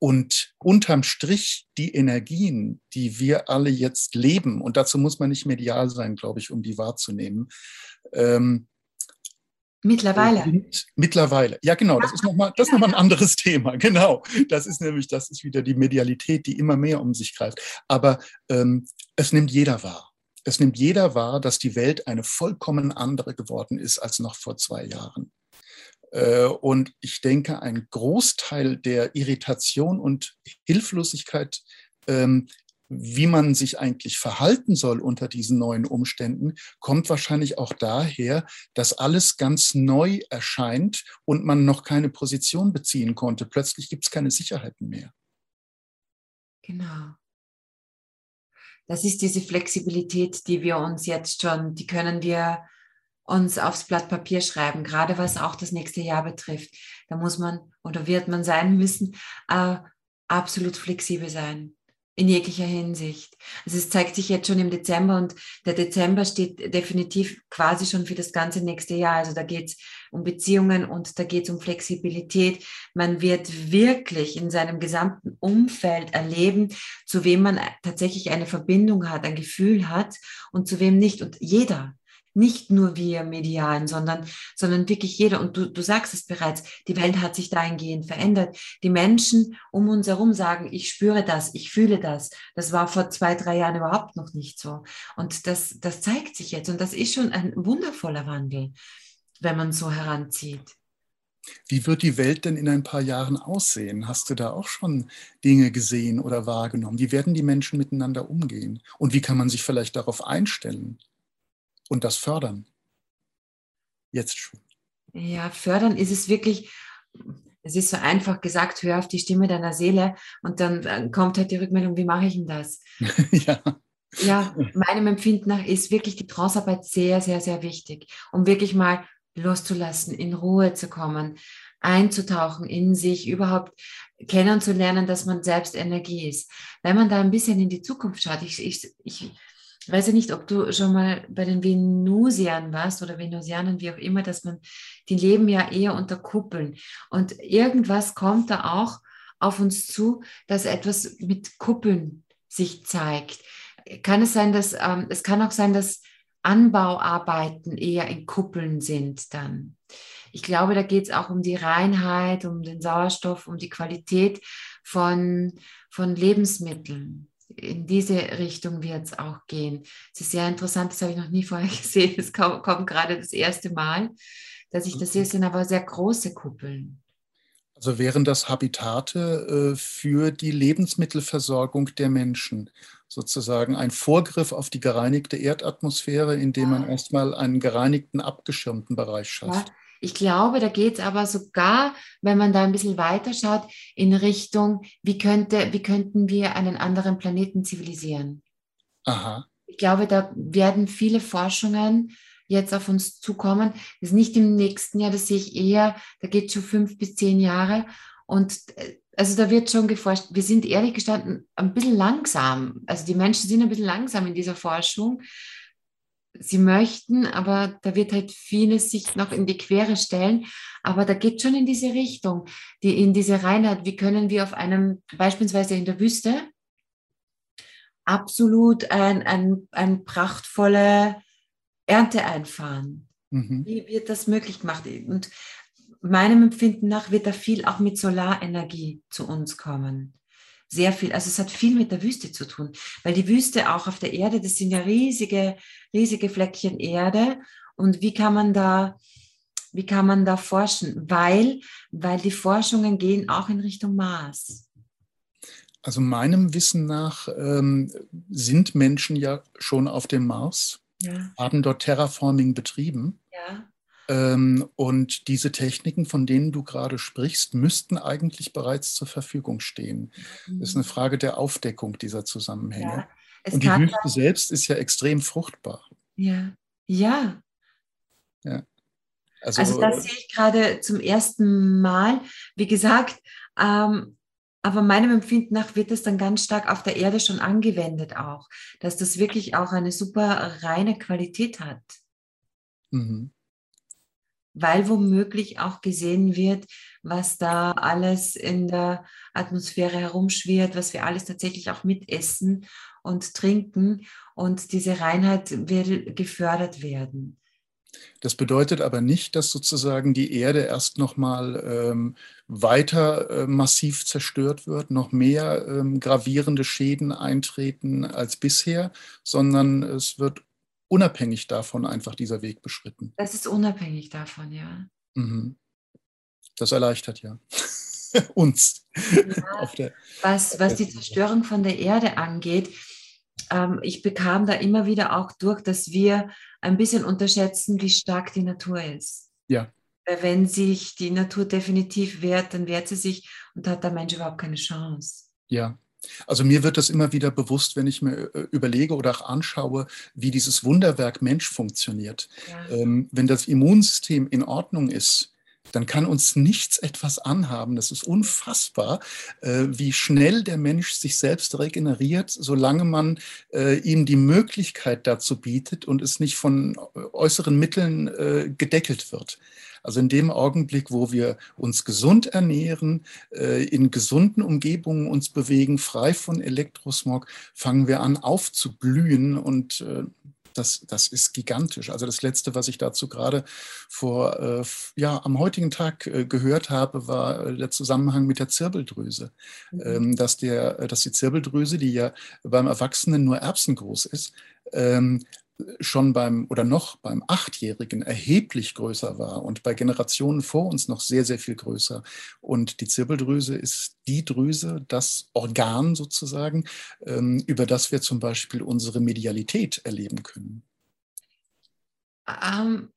Und unterm Strich die Energien, die wir alle jetzt leben, und dazu muss man nicht medial sein, glaube ich, um die wahrzunehmen. Ähm, mittlerweile. Und, mittlerweile, ja genau, das ist nochmal das ist noch mal ein anderes Thema, genau. Das ist nämlich, das ist wieder die Medialität, die immer mehr um sich greift. Aber ähm, es nimmt jeder wahr. Es nimmt jeder wahr, dass die Welt eine vollkommen andere geworden ist als noch vor zwei Jahren. Und ich denke, ein Großteil der Irritation und Hilflosigkeit, ähm, wie man sich eigentlich verhalten soll unter diesen neuen Umständen, kommt wahrscheinlich auch daher, dass alles ganz neu erscheint und man noch keine Position beziehen konnte. Plötzlich gibt es keine Sicherheiten mehr. Genau. Das ist diese Flexibilität, die wir uns jetzt schon, die können wir uns aufs Blatt Papier schreiben, gerade was auch das nächste Jahr betrifft. Da muss man oder wird man sein müssen, äh, absolut flexibel sein, in jeglicher Hinsicht. Also es zeigt sich jetzt schon im Dezember und der Dezember steht definitiv quasi schon für das ganze nächste Jahr. Also da geht es um Beziehungen und da geht es um Flexibilität. Man wird wirklich in seinem gesamten Umfeld erleben, zu wem man tatsächlich eine Verbindung hat, ein Gefühl hat und zu wem nicht. Und jeder, nicht nur wir Medialen, sondern, sondern wirklich jeder. Und du, du sagst es bereits, die Welt hat sich dahingehend verändert. Die Menschen um uns herum sagen, ich spüre das, ich fühle das. Das war vor zwei, drei Jahren überhaupt noch nicht so. Und das, das zeigt sich jetzt. Und das ist schon ein wundervoller Wandel, wenn man so heranzieht. Wie wird die Welt denn in ein paar Jahren aussehen? Hast du da auch schon Dinge gesehen oder wahrgenommen? Wie werden die Menschen miteinander umgehen? Und wie kann man sich vielleicht darauf einstellen? Und das Fördern, jetzt schon. Ja, Fördern ist es wirklich, es ist so einfach gesagt, hör auf die Stimme deiner Seele und dann kommt halt die Rückmeldung, wie mache ich denn das? Ja. Ja, meinem Empfinden nach ist wirklich die Transarbeit sehr, sehr, sehr wichtig, um wirklich mal loszulassen, in Ruhe zu kommen, einzutauchen in sich, überhaupt kennenzulernen, dass man selbst Energie ist. Wenn man da ein bisschen in die Zukunft schaut, ich, ich, ich Ich weiß ja nicht, ob du schon mal bei den Venusianern warst oder Venusianern, wie auch immer, dass man, die leben ja eher unter Kuppeln. Und irgendwas kommt da auch auf uns zu, dass etwas mit Kuppeln sich zeigt. Kann es sein, dass, ähm, es kann auch sein, dass Anbauarbeiten eher in Kuppeln sind dann. Ich glaube, da geht es auch um die Reinheit, um den Sauerstoff, um die Qualität von, von Lebensmitteln. In diese Richtung wird es auch gehen. Es ist sehr interessant, das habe ich noch nie vorher gesehen. Es kommt, kommt gerade das erste Mal, dass ich das sehe. Es sind aber sehr große Kuppeln. Also wären das Habitate äh, für die Lebensmittelversorgung der Menschen. Sozusagen ein Vorgriff auf die gereinigte Erdatmosphäre, indem ja. man erstmal einen gereinigten, abgeschirmten Bereich schafft. Ja. Ich glaube, da geht es aber sogar, wenn man da ein bisschen weiter schaut, in Richtung, wie, könnte, wie könnten wir einen anderen Planeten zivilisieren? Aha. Ich glaube, da werden viele Forschungen jetzt auf uns zukommen. Das ist nicht im nächsten Jahr, das sehe ich eher, da geht es schon fünf bis zehn Jahre. Und also da wird schon geforscht. Wir sind ehrlich gestanden ein bisschen langsam. Also die Menschen sind ein bisschen langsam in dieser Forschung. Sie möchten, aber da wird halt vieles sich noch in die Quere stellen. Aber da geht schon in diese Richtung, die, in diese Reinheit. Wie können wir auf einem, beispielsweise in der Wüste, absolut ein, ein, ein prachtvolle Ernte einfahren. Mhm. Wie wird das möglich gemacht? Und meinem Empfinden nach wird da viel auch mit Solarenergie zu uns kommen. Sehr viel. Also es hat viel mit der Wüste zu tun, weil die Wüste auch auf der Erde, das sind ja riesige, riesige Fleckchen Erde. Und wie kann man da, wie kann man da forschen? Weil, weil die Forschungen gehen auch in Richtung Mars. Also meinem Wissen nach ähm, sind Menschen ja schon auf dem Mars, ja, haben dort Terraforming betrieben. Ja. Ähm, und diese Techniken, von denen du gerade sprichst, müssten eigentlich bereits zur Verfügung stehen. Mhm. Das ist eine Frage der Aufdeckung dieser Zusammenhänge. Ja, und die Wüste selbst ist ja extrem fruchtbar. Ja, ja. Ja. Also, also das sehe ich gerade zum ersten Mal. Wie gesagt, ähm, aber meinem Empfinden nach wird das dann ganz stark auf der Erde schon angewendet auch, dass das wirklich auch eine super reine Qualität hat. Mhm. Weil womöglich auch gesehen wird, was da alles in der Atmosphäre herumschwirrt, was wir alles tatsächlich auch mitessen und trinken, und diese Reinheit wird gefördert werden. Das bedeutet aber nicht, dass sozusagen die Erde erst nochmal ähm, weiter äh, massiv zerstört wird, noch mehr ähm, gravierende Schäden eintreten als bisher, sondern es wird unabhängig davon einfach dieser Weg beschritten. Das ist unabhängig davon, ja. Mhm. Das erleichtert ja uns. Ja, auf der, was was die Zerstörung von der Erde angeht, ähm, ich bekam da immer wieder auch durch, dass wir ein bisschen unterschätzen, wie stark die Natur ist. Ja. Weil wenn sich die Natur definitiv wehrt, dann wehrt sie sich und hat der Mensch überhaupt keine Chance. Ja, also mir wird das immer wieder bewusst, wenn ich mir überlege oder auch anschaue, wie dieses Wunderwerk Mensch funktioniert. Ja. Ähm, wenn das Immunsystem in Ordnung ist, dann kann uns nichts etwas anhaben. Das ist unfassbar, äh, wie schnell der Mensch sich selbst regeneriert, solange man äh, ihm die Möglichkeit dazu bietet und es nicht von äußeren Mitteln äh, gedeckelt wird. Also in dem Augenblick, wo wir uns gesund ernähren, äh, in gesunden Umgebungen uns bewegen, frei von Elektrosmog, fangen wir an aufzublühen, und äh, Das, das ist gigantisch. Also das Letzte, was ich dazu gerade vor, äh, ja, am heutigen Tag äh, gehört habe, war der Zusammenhang mit der Zirbeldrüse. Mhm. Ähm, dass, der, dass die Zirbeldrüse, die ja beim Erwachsenen nur erbsengroß ist, ähm, schon beim oder noch beim Achtjährigen erheblich größer war und bei Generationen vor uns noch sehr, sehr viel größer. Und die Zirbeldrüse ist die Drüse, das Organ sozusagen, über das wir zum Beispiel unsere Medialität erleben können. Um,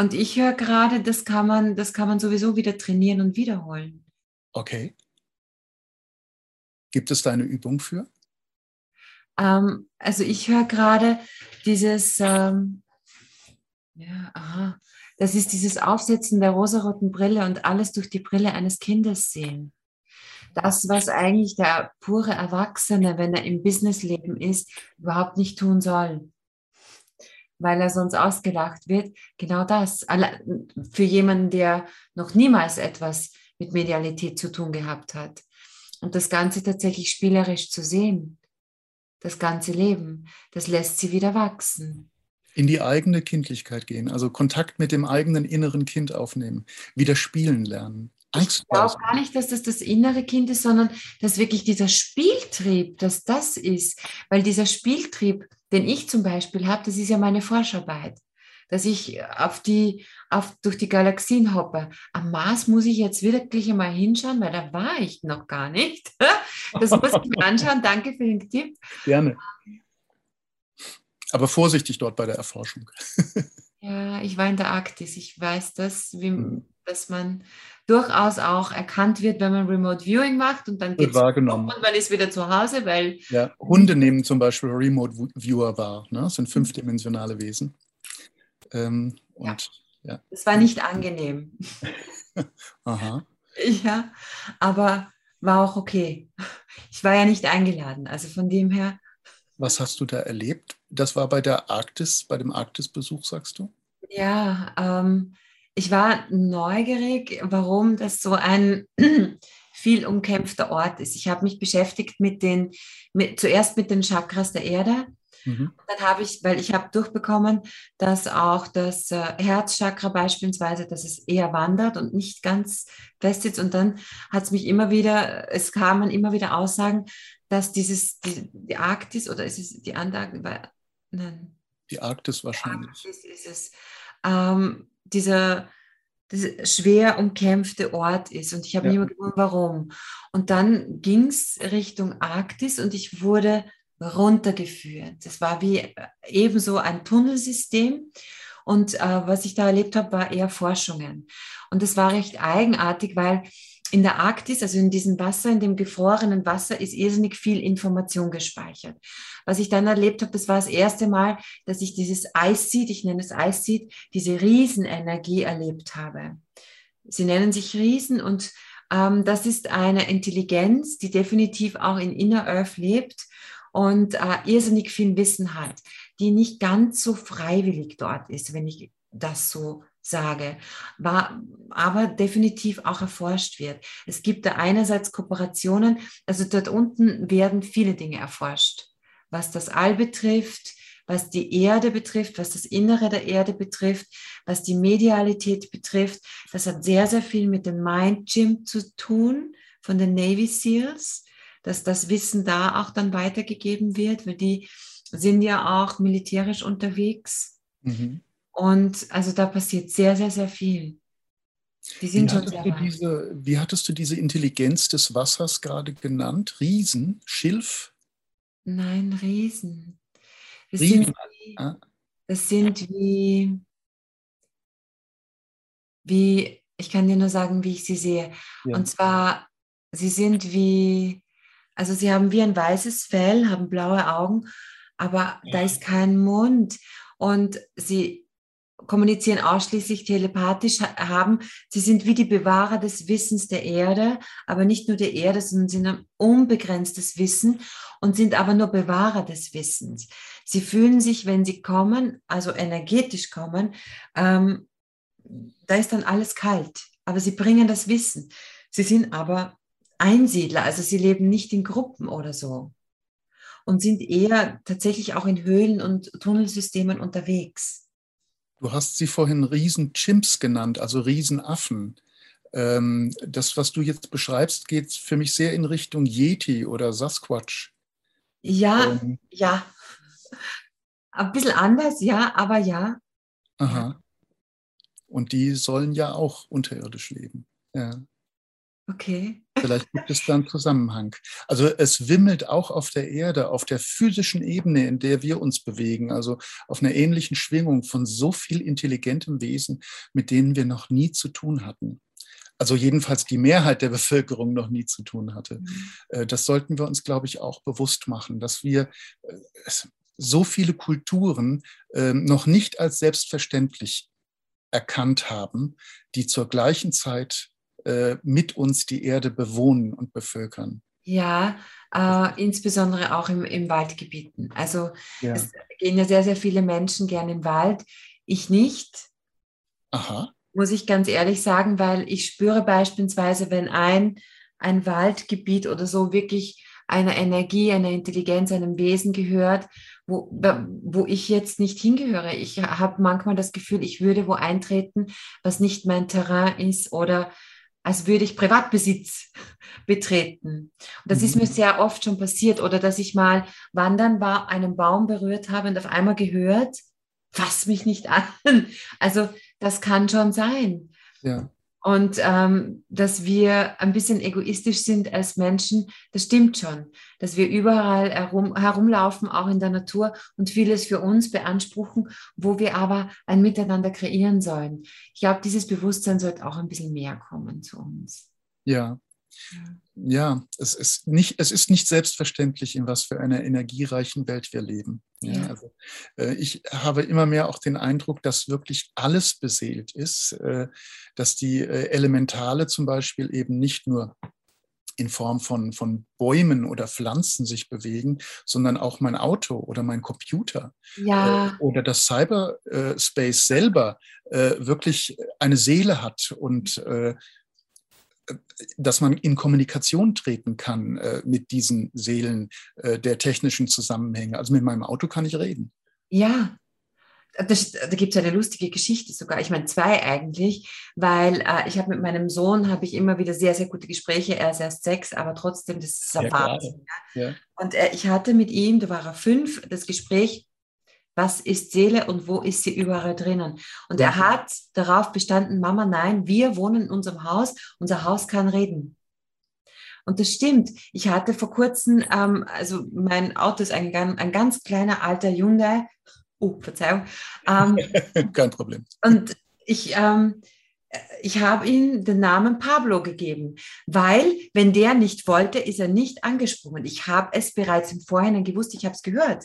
und ich höre gerade, das kann man, das kann man sowieso wieder trainieren und wiederholen. Okay. Gibt es da eine Übung für? Um, also ich höre gerade dieses, ähm, ja, aha, das ist dieses Aufsetzen der rosaroten Brille und alles durch die Brille eines Kindes sehen. Das, was eigentlich der pure Erwachsene, wenn er im Businessleben ist, überhaupt nicht tun soll, weil er sonst ausgelacht wird. Genau das. Für jemanden, der noch niemals etwas mit Medialität zu tun gehabt hat. Und das Ganze tatsächlich spielerisch zu sehen. Das ganze Leben, das lässt sie wieder wachsen. In die eigene Kindlichkeit gehen, also Kontakt mit dem eigenen inneren Kind aufnehmen, wieder spielen lernen. Angst ich glaube gar nicht, dass das das innere Kind ist, sondern dass wirklich dieser Spieltrieb, dass das ist. Weil dieser Spieltrieb, den ich zum Beispiel habe, das ist ja meine Forscharbeit. Dass ich auf die, auf, durch die Galaxien hoppe. Am Mars muss ich jetzt wirklich einmal hinschauen, weil da war ich noch gar nicht. Das muss ich mir anschauen. Danke für den Tipp. Gerne. Aber vorsichtig dort bei der Erforschung. Ja, ich war in der Arktis. Ich weiß, dass, wie, mhm. dass man durchaus auch erkannt wird, wenn man Remote Viewing macht, und dann geht es wahrgenommen und man ist wieder zu Hause, weil... Ja, Hunde nehmen zum Beispiel Remote Viewer wahr. Ne? Das sind fünfdimensionale Wesen. Ähm, und, ja. Ja. Das war nicht angenehm. Aha. Ja, aber war auch okay. Ich war ja nicht eingeladen, also von dem her. Was hast du da erlebt? Das war bei der Arktis, bei dem Arktis-Besuch, sagst du? Ja, ähm, ich war neugierig, warum das so ein viel umkämpfter Ort ist. Ich habe mich beschäftigt mit den, mit, zuerst mit den Chakras der Erde. Mhm. Und dann habe ich, weil ich habe durchbekommen, dass auch das äh, Herzchakra beispielsweise, dass es eher wandert und nicht ganz fest sitzt. Und dann hat es mich immer wieder, es kamen immer wieder Aussagen, dass dieses, die, die Arktis, oder ist es die Antarktis? Nein. Die Arktis wahrscheinlich. Die Arktis ist es. Ähm, dieser, dieser schwer umkämpfte Ort ist. Und ich habe ja. mich immer gewundert, warum. Und dann ging es Richtung Arktis und ich wurde runtergeführt. Das war wie ebenso ein Tunnelsystem. Und äh, was ich da erlebt habe, war eher Forschungen. Und das war recht eigenartig, weil in der Arktis, also in diesem Wasser, in dem gefrorenen Wasser, ist irrsinnig viel Information gespeichert. Was ich dann erlebt habe, das war das erste Mal, dass ich dieses Ice Seed, ich nenne es Ice Seed, diese Riesenenergie erlebt habe. Sie nennen sich Riesen und ähm, das ist eine Intelligenz, die definitiv auch in Inner Earth lebt und äh, irrsinnig viel Wissen hat, die nicht ganz so freiwillig dort ist, wenn ich das so sage, war, aber definitiv auch erforscht wird. Es gibt da einerseits Kooperationen, also dort unten werden viele Dinge erforscht, was das All betrifft, was die Erde betrifft, was das Innere der Erde betrifft, was die Medialität betrifft. Das hat sehr, sehr viel mit dem Mind Gym zu tun von den Navy Seals, dass das Wissen da auch dann weitergegeben wird, weil die sind ja auch militärisch unterwegs. Mhm. Und also da passiert sehr, sehr, sehr viel. Die sind wie, schon hattest sehr du diese, wie hattest du diese Intelligenz des Wassers gerade genannt? Riesen? Schilf? Nein, Riesen. Das Riesen. Sind wie, das sind wie, wie, ich kann dir nur sagen, wie ich sie sehe. Ja. Und zwar, sie sind wie, also sie haben wie ein weißes Fell, haben blaue Augen, aber ja. da ist kein Mund. Und sie kommunizieren ausschließlich telepathisch, haben, sie sind wie die Bewahrer des Wissens der Erde, aber nicht nur der Erde, sondern sind ein unbegrenztes Wissen und sind aber nur Bewahrer des Wissens. Sie fühlen sich, wenn sie kommen, also energetisch kommen, ähm, da ist dann alles kalt, aber sie bringen das Wissen. Sie sind aber Einsiedler, also sie leben nicht in Gruppen oder so und sind eher tatsächlich auch in Höhlen und Tunnelsystemen unterwegs. Du hast sie vorhin Riesen-Chimps genannt, also Riesenaffen. Ähm, das, was du jetzt beschreibst, geht für mich sehr in Richtung Yeti oder Sasquatch. Ja, ähm. ja. Ein bisschen anders, ja, aber ja. Aha. Und die sollen ja auch unterirdisch leben. Ja. Okay. Vielleicht gibt es da einen Zusammenhang. Also es wimmelt auch auf der Erde, auf der physischen Ebene, in der wir uns bewegen, also auf einer ähnlichen Schwingung von so viel intelligentem Wesen, mit denen wir noch nie zu tun hatten. Also jedenfalls die Mehrheit der Bevölkerung noch nie zu tun hatte. Mhm. Das sollten wir uns, glaube ich, auch bewusst machen, dass wir so viele Kulturen noch nicht als selbstverständlich erkannt haben, die zur gleichen Zeit mit uns die Erde bewohnen und bevölkern. Ja, äh, insbesondere auch im, im Waldgebieten. Also ja. es gehen ja sehr, sehr viele Menschen gerne in den Wald. Ich nicht. Aha. Muss ich ganz ehrlich sagen, weil ich spüre beispielsweise, wenn ein, ein Waldgebiet oder so wirklich einer Energie, einer Intelligenz, einem Wesen gehört, wo, wo ich jetzt nicht hingehöre. Ich habe manchmal das Gefühl, ich würde wo eintreten, was nicht mein Terrain ist oder als würde ich Privatbesitz betreten. Und das mhm. ist mir sehr oft schon passiert. Oder dass ich mal wandern war, einen Baum berührt habe und auf einmal gehört, fass mich nicht an. Also das kann schon sein. Ja. Und ähm, dass wir ein bisschen egoistisch sind als Menschen, das stimmt schon. Dass wir überall herum, herumlaufen, auch in der Natur und vieles für uns beanspruchen, wo wir aber ein Miteinander kreieren sollen. Ich glaube, dieses Bewusstsein sollte auch ein bisschen mehr kommen zu uns. Ja, ja, es ist nicht, es ist nicht selbstverständlich, in was für einer energiereichen Welt wir leben. Ja, also, äh, ich habe immer mehr auch den Eindruck, dass wirklich alles beseelt ist, äh, dass die äh, Elementale zum Beispiel eben nicht nur in Form von, von Bäumen oder Pflanzen sich bewegen, sondern auch mein Auto oder mein Computer ja. äh, oder das Cyberspace selber äh, wirklich eine Seele hat und äh, dass man in Kommunikation treten kann äh, mit diesen Seelen äh, der technischen Zusammenhänge. Also mit meinem Auto kann ich reden. Ja, das, da gibt es eine lustige Geschichte sogar. Ich meine zwei eigentlich, weil äh, ich habe mit meinem Sohn habe ich immer wieder sehr, sehr gute Gespräche. Er ist erst sechs, aber trotzdem, das ist ein Wahnsinn. Ja. Und äh, ich hatte mit ihm, da war er fünf, das Gespräch, was ist Seele und wo ist sie überall drinnen? Und er hat darauf bestanden, Mama, nein, wir wohnen in unserem Haus, unser Haus kann reden. Und das stimmt. Ich hatte vor kurzem, ähm, also mein Auto ist ein, ein ganz kleiner alter Hyundai. Oh, Verzeihung. Ähm, Kein Problem. Und ich... Ähm, Ich habe ihm den Namen Pablo gegeben, weil, wenn der nicht wollte, ist er nicht angesprungen. Ich habe es bereits im Vorhinein gewusst, ich habe es gehört.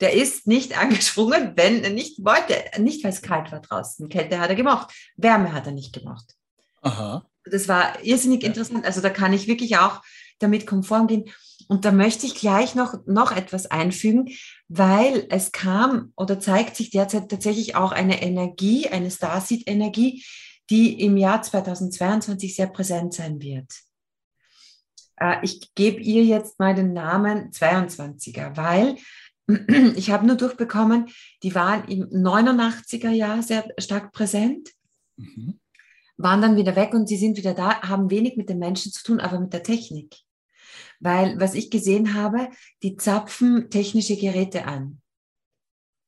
Der ist nicht angesprungen, wenn er nicht wollte. Nicht, weil es kalt war draußen. Kälte hat er gemocht, Wärme hat er nicht gemocht. Aha. Das war irrsinnig ja. interessant. Also da kann ich wirklich auch damit konform gehen. Und da möchte ich gleich noch, noch etwas einfügen, weil es kam oder zeigt sich derzeit tatsächlich auch eine Energie, eine Starseed-Energie, die im Jahr zweitausendzweiundzwanzig sehr präsent sein wird. Ich gebe ihr jetzt mal den Namen zweiundzwanziger, weil ich habe nur durchbekommen, die waren im neunundachtziger Jahr sehr stark präsent, mhm. waren dann wieder weg und sie sind wieder da, haben wenig mit den Menschen zu tun, aber mit der Technik. Weil, was ich gesehen habe, die zapfen technische Geräte an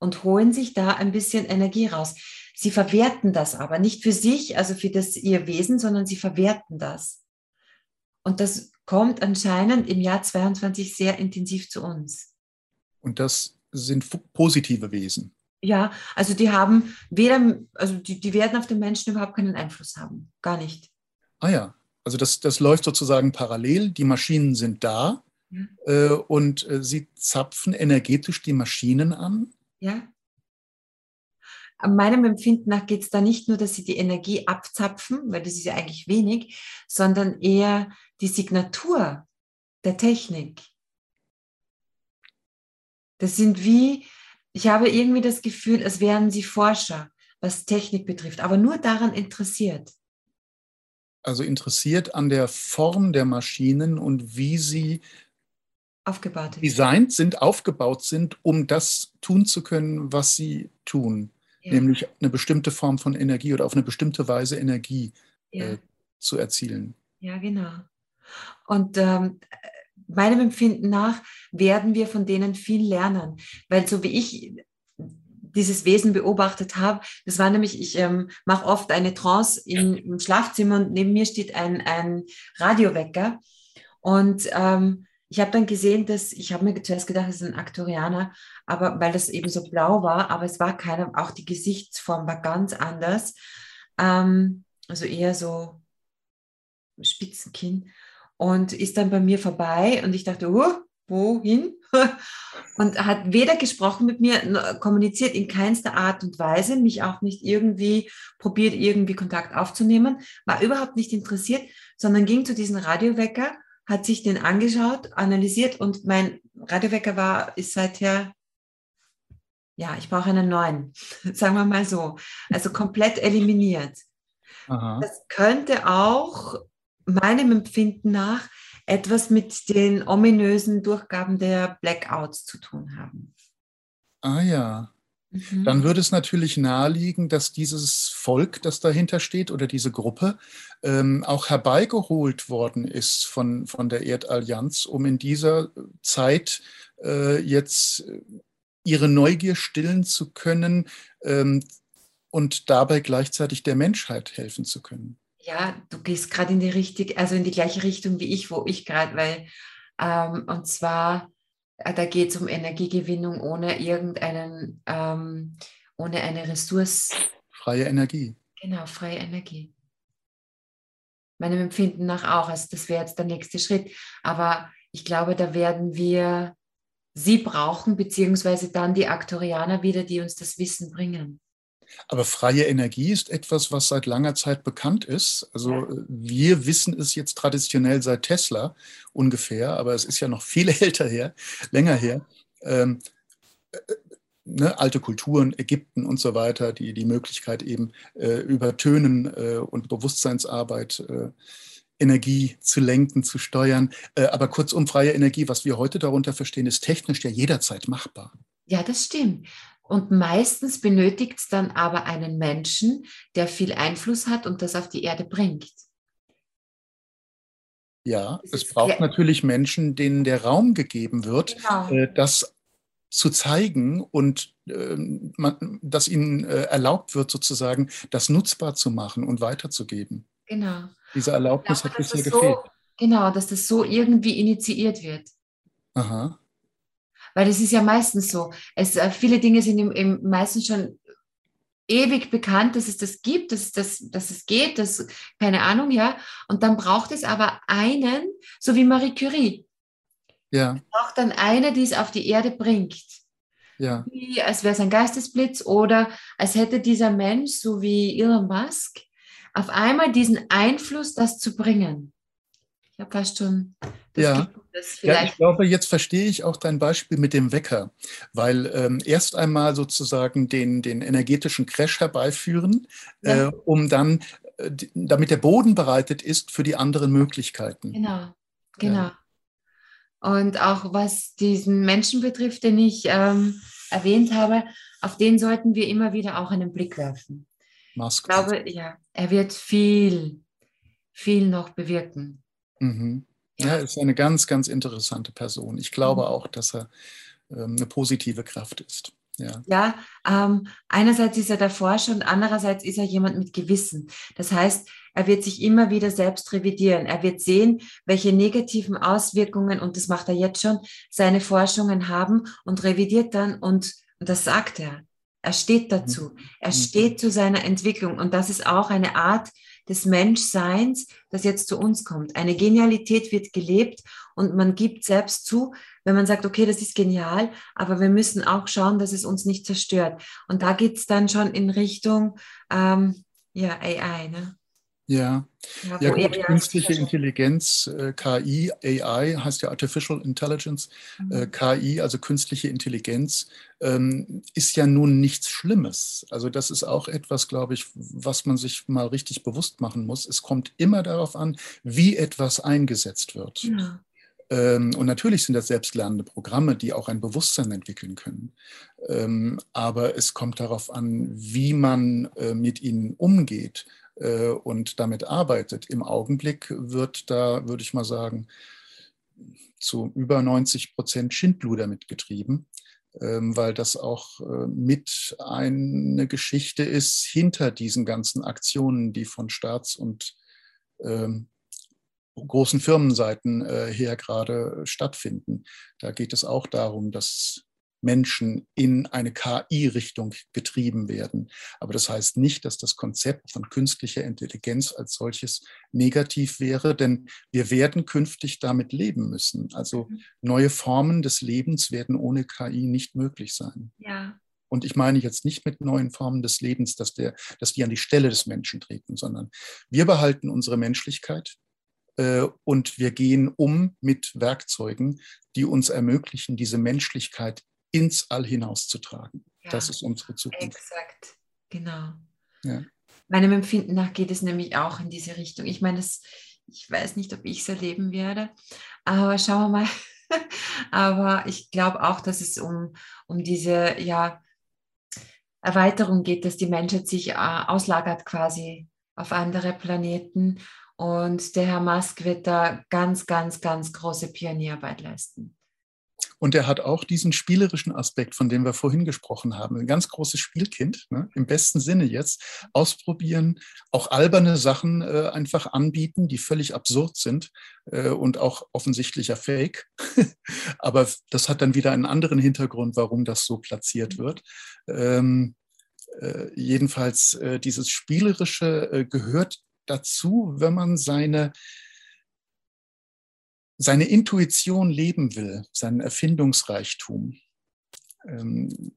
und holen sich da ein bisschen Energie raus. Sie verwerten das aber nicht für sich, also für das ihr Wesen, sondern sie verwerten das. Und das kommt anscheinend im Jahr zweiundzwanzig sehr intensiv zu uns. Und das sind positive Wesen? Ja, also die haben weder, also die, die werden auf den Menschen überhaupt keinen Einfluss haben, gar nicht. Ah ja. Also das, das läuft sozusagen parallel, die Maschinen sind da ja. äh, und äh, sie zapfen energetisch die Maschinen an. Ja. An meinem Empfinden nach geht es da nicht nur, dass sie die Energie abzapfen, weil das ist ja eigentlich wenig, sondern eher die Signatur der Technik. Das sind wie, ich habe irgendwie das Gefühl, als wären sie Forscher, was Technik betrifft, aber nur daran interessiert. Also interessiert an der Form der Maschinen und wie sie aufgebaut designt sind, aufgebaut sind, um das tun zu können, was sie tun. Ja. Nämlich eine bestimmte Form von Energie oder auf eine bestimmte Weise Energie ja. äh, zu erzielen. Ja, genau. Und ähm, meinem Empfinden nach werden wir von denen viel lernen. Weil so wie ich... dieses Wesen beobachtet habe. Das war nämlich, ich ähm, mache oft eine Trance im, im Schlafzimmer und neben mir steht ein, ein Radiowecker. Und ähm, ich habe dann gesehen, dass, ich habe mir zuerst gedacht, es ist ein Arkturianer, aber weil das eben so blau war, aber es war keiner, auch die Gesichtsform war ganz anders. Ähm, also eher so Spitzenkinn. Und ist dann bei mir vorbei und ich dachte, oh, wohin? Und hat weder gesprochen mit mir, kommuniziert in keinster Art und Weise, mich auch nicht irgendwie probiert, irgendwie Kontakt aufzunehmen, war überhaupt nicht interessiert, sondern ging zu diesem Radiowecker, hat sich den angeschaut, analysiert und mein Radiowecker war, ist seither, ja, ich brauche einen neuen, sagen wir mal so, also komplett eliminiert. Aha. Das könnte auch meinem Empfinden nach etwas mit den ominösen Durchgaben der Blackouts zu tun haben. Ah ja. Mhm. Dann würde es natürlich naheliegen, dass dieses Volk, das dahinter steht, oder diese Gruppe, ähm, auch herbeigeholt worden ist von, von der Erdallianz, um in dieser Zeit äh, jetzt ihre Neugier stillen zu können ähm, und dabei gleichzeitig der Menschheit helfen zu können. Ja, du gehst gerade in die richtige, also in die gleiche Richtung wie ich, wo ich gerade, weil, ähm, und zwar, da geht es um Energiegewinnung ohne irgendeinen, ähm, ohne eine Ressource. Freie Energie. Genau, freie Energie. Meinem Empfinden nach auch, also das wäre jetzt der nächste Schritt, aber ich glaube, da werden wir sie brauchen, beziehungsweise dann die Arkturianer wieder, die uns das Wissen bringen. Aber freie Energie ist etwas, was seit langer Zeit bekannt ist. Also ja. wir wissen es jetzt traditionell seit Tesla ungefähr, aber es ist ja noch viel älter her, länger her. Ähm, äh, ne, alte Kulturen, Ägypten und so weiter, die die Möglichkeit eben äh, über Tönen äh, und Bewusstseinsarbeit äh, Energie zu lenken, zu steuern. Äh, aber kurzum, freie Energie, was wir heute darunter verstehen, ist technisch ja jederzeit machbar. Ja, das stimmt. Und meistens benötigt es dann aber einen Menschen, der viel Einfluss hat und das auf die Erde bringt. Ja, es braucht natürlich Menschen, denen der Raum gegeben wird, genau. äh, das zu zeigen und äh, man, dass ihnen äh, erlaubt wird, sozusagen das nutzbar zu machen und weiterzugeben. Genau. Diese Erlaubnis glaube, hat bisher gefehlt. So, genau, dass das so irgendwie initiiert wird. Aha. Weil es ist ja meistens so. Es, viele Dinge sind im, im meistens schon ewig bekannt, dass es das gibt, dass, dass, dass es geht, dass, keine Ahnung, ja. Und dann braucht es aber einen, so wie Marie Curie. Ja. Es braucht dann eine, die es auf die Erde bringt. Ja. Wie, als wäre es ein Geistesblitz oder als hätte dieser Mensch, so wie Elon Musk, auf einmal diesen Einfluss, das zu bringen. Ich habe fast schon... Das ja. Gibt Ja, ich glaube, jetzt verstehe ich auch dein Beispiel mit dem Wecker, weil ähm, erst einmal sozusagen den, den energetischen Crash herbeiführen, ja. äh, um dann, äh, damit der Boden bereitet ist für die anderen Möglichkeiten. Genau, genau. Ja. Und auch was diesen Menschen betrifft, den ich ähm, erwähnt habe, auf den sollten wir immer wieder auch einen Blick werfen. Musk. Ich glaube, ja, er wird viel, viel noch bewirken. Mhm. Ja, ist eine ganz, ganz interessante Person. Ich glaube auch, dass er ähm, eine positive Kraft ist. Ja, ja ähm, einerseits ist er der Forscher und andererseits ist er jemand mit Gewissen. Das heißt, er wird sich immer wieder selbst revidieren. Er wird sehen, welche negativen Auswirkungen, und das macht er jetzt schon, seine Forschungen haben und revidiert dann. Und, und das sagt er. Er steht dazu. Er steht zu seiner Entwicklung. Und das ist auch eine Art des Menschseins, das jetzt zu uns kommt. Eine Genialität wird gelebt und man gibt selbst zu, wenn man sagt, okay, das ist genial, aber wir müssen auch schauen, dass es uns nicht zerstört. Und da geht es dann schon in Richtung ähm, ja, A I. Ne? Ja, ja, ja gut, künstliche Intelligenz, äh, K I, A I heißt ja Artificial Intelligence, mhm. äh, K I, also künstliche Intelligenz, ähm, ist ja nun nichts Schlimmes. Also das ist auch etwas, glaube ich, was man sich mal richtig bewusst machen muss. Es kommt immer darauf an, wie etwas eingesetzt wird. Ja. Ähm, und natürlich sind das selbstlernende Programme, die auch ein Bewusstsein entwickeln können. Ähm, aber es kommt darauf an, wie man äh, mit ihnen umgeht und damit arbeitet. Im Augenblick wird da, würde ich mal sagen, zu über neunzig Prozent Schindluder mitgetrieben, weil das auch mit eine Geschichte ist hinter diesen ganzen Aktionen, die von Staats- und ähm, großen Firmenseiten äh, her gerade stattfinden. Da geht es auch darum, dass Menschen in eine K I-Richtung getrieben werden. Aber das heißt nicht, dass das Konzept von künstlicher Intelligenz als solches negativ wäre, denn wir werden künftig damit leben müssen. Also neue Formen des Lebens werden ohne K I nicht möglich sein. Ja. Und ich meine jetzt nicht mit neuen Formen des Lebens, dass, der, dass die an die Stelle des Menschen treten, sondern wir behalten unsere Menschlichkeit, und wir gehen um mit Werkzeugen, die uns ermöglichen, diese Menschlichkeit ins All hinauszutragen. Ja, das ist unsere Zukunft. Exakt, genau. Ja. Meinem Empfinden nach geht es nämlich auch in diese Richtung. Ich meine, das, ich weiß nicht, ob ich es erleben werde, aber schauen wir mal. Aber ich glaube auch, dass es um, um diese ja, Erweiterung geht, dass die Menschheit sich äh, auslagert quasi auf andere Planeten. Und der Herr Musk wird da ganz, ganz, ganz große Pionierarbeit leisten. Und er hat auch diesen spielerischen Aspekt, von dem wir vorhin gesprochen haben. Ein ganz großes Spielkind, ne? Im besten Sinne jetzt. Ausprobieren, auch alberne Sachen äh, einfach anbieten, die völlig absurd sind äh, und auch offensichtlicher Fake. Aber das hat dann wieder einen anderen Hintergrund, warum das so platziert wird. Ähm, äh, jedenfalls, äh, dieses Spielerische äh, gehört dazu, wenn man seine... seine Intuition leben will, seinen Erfindungsreichtum. Ähm,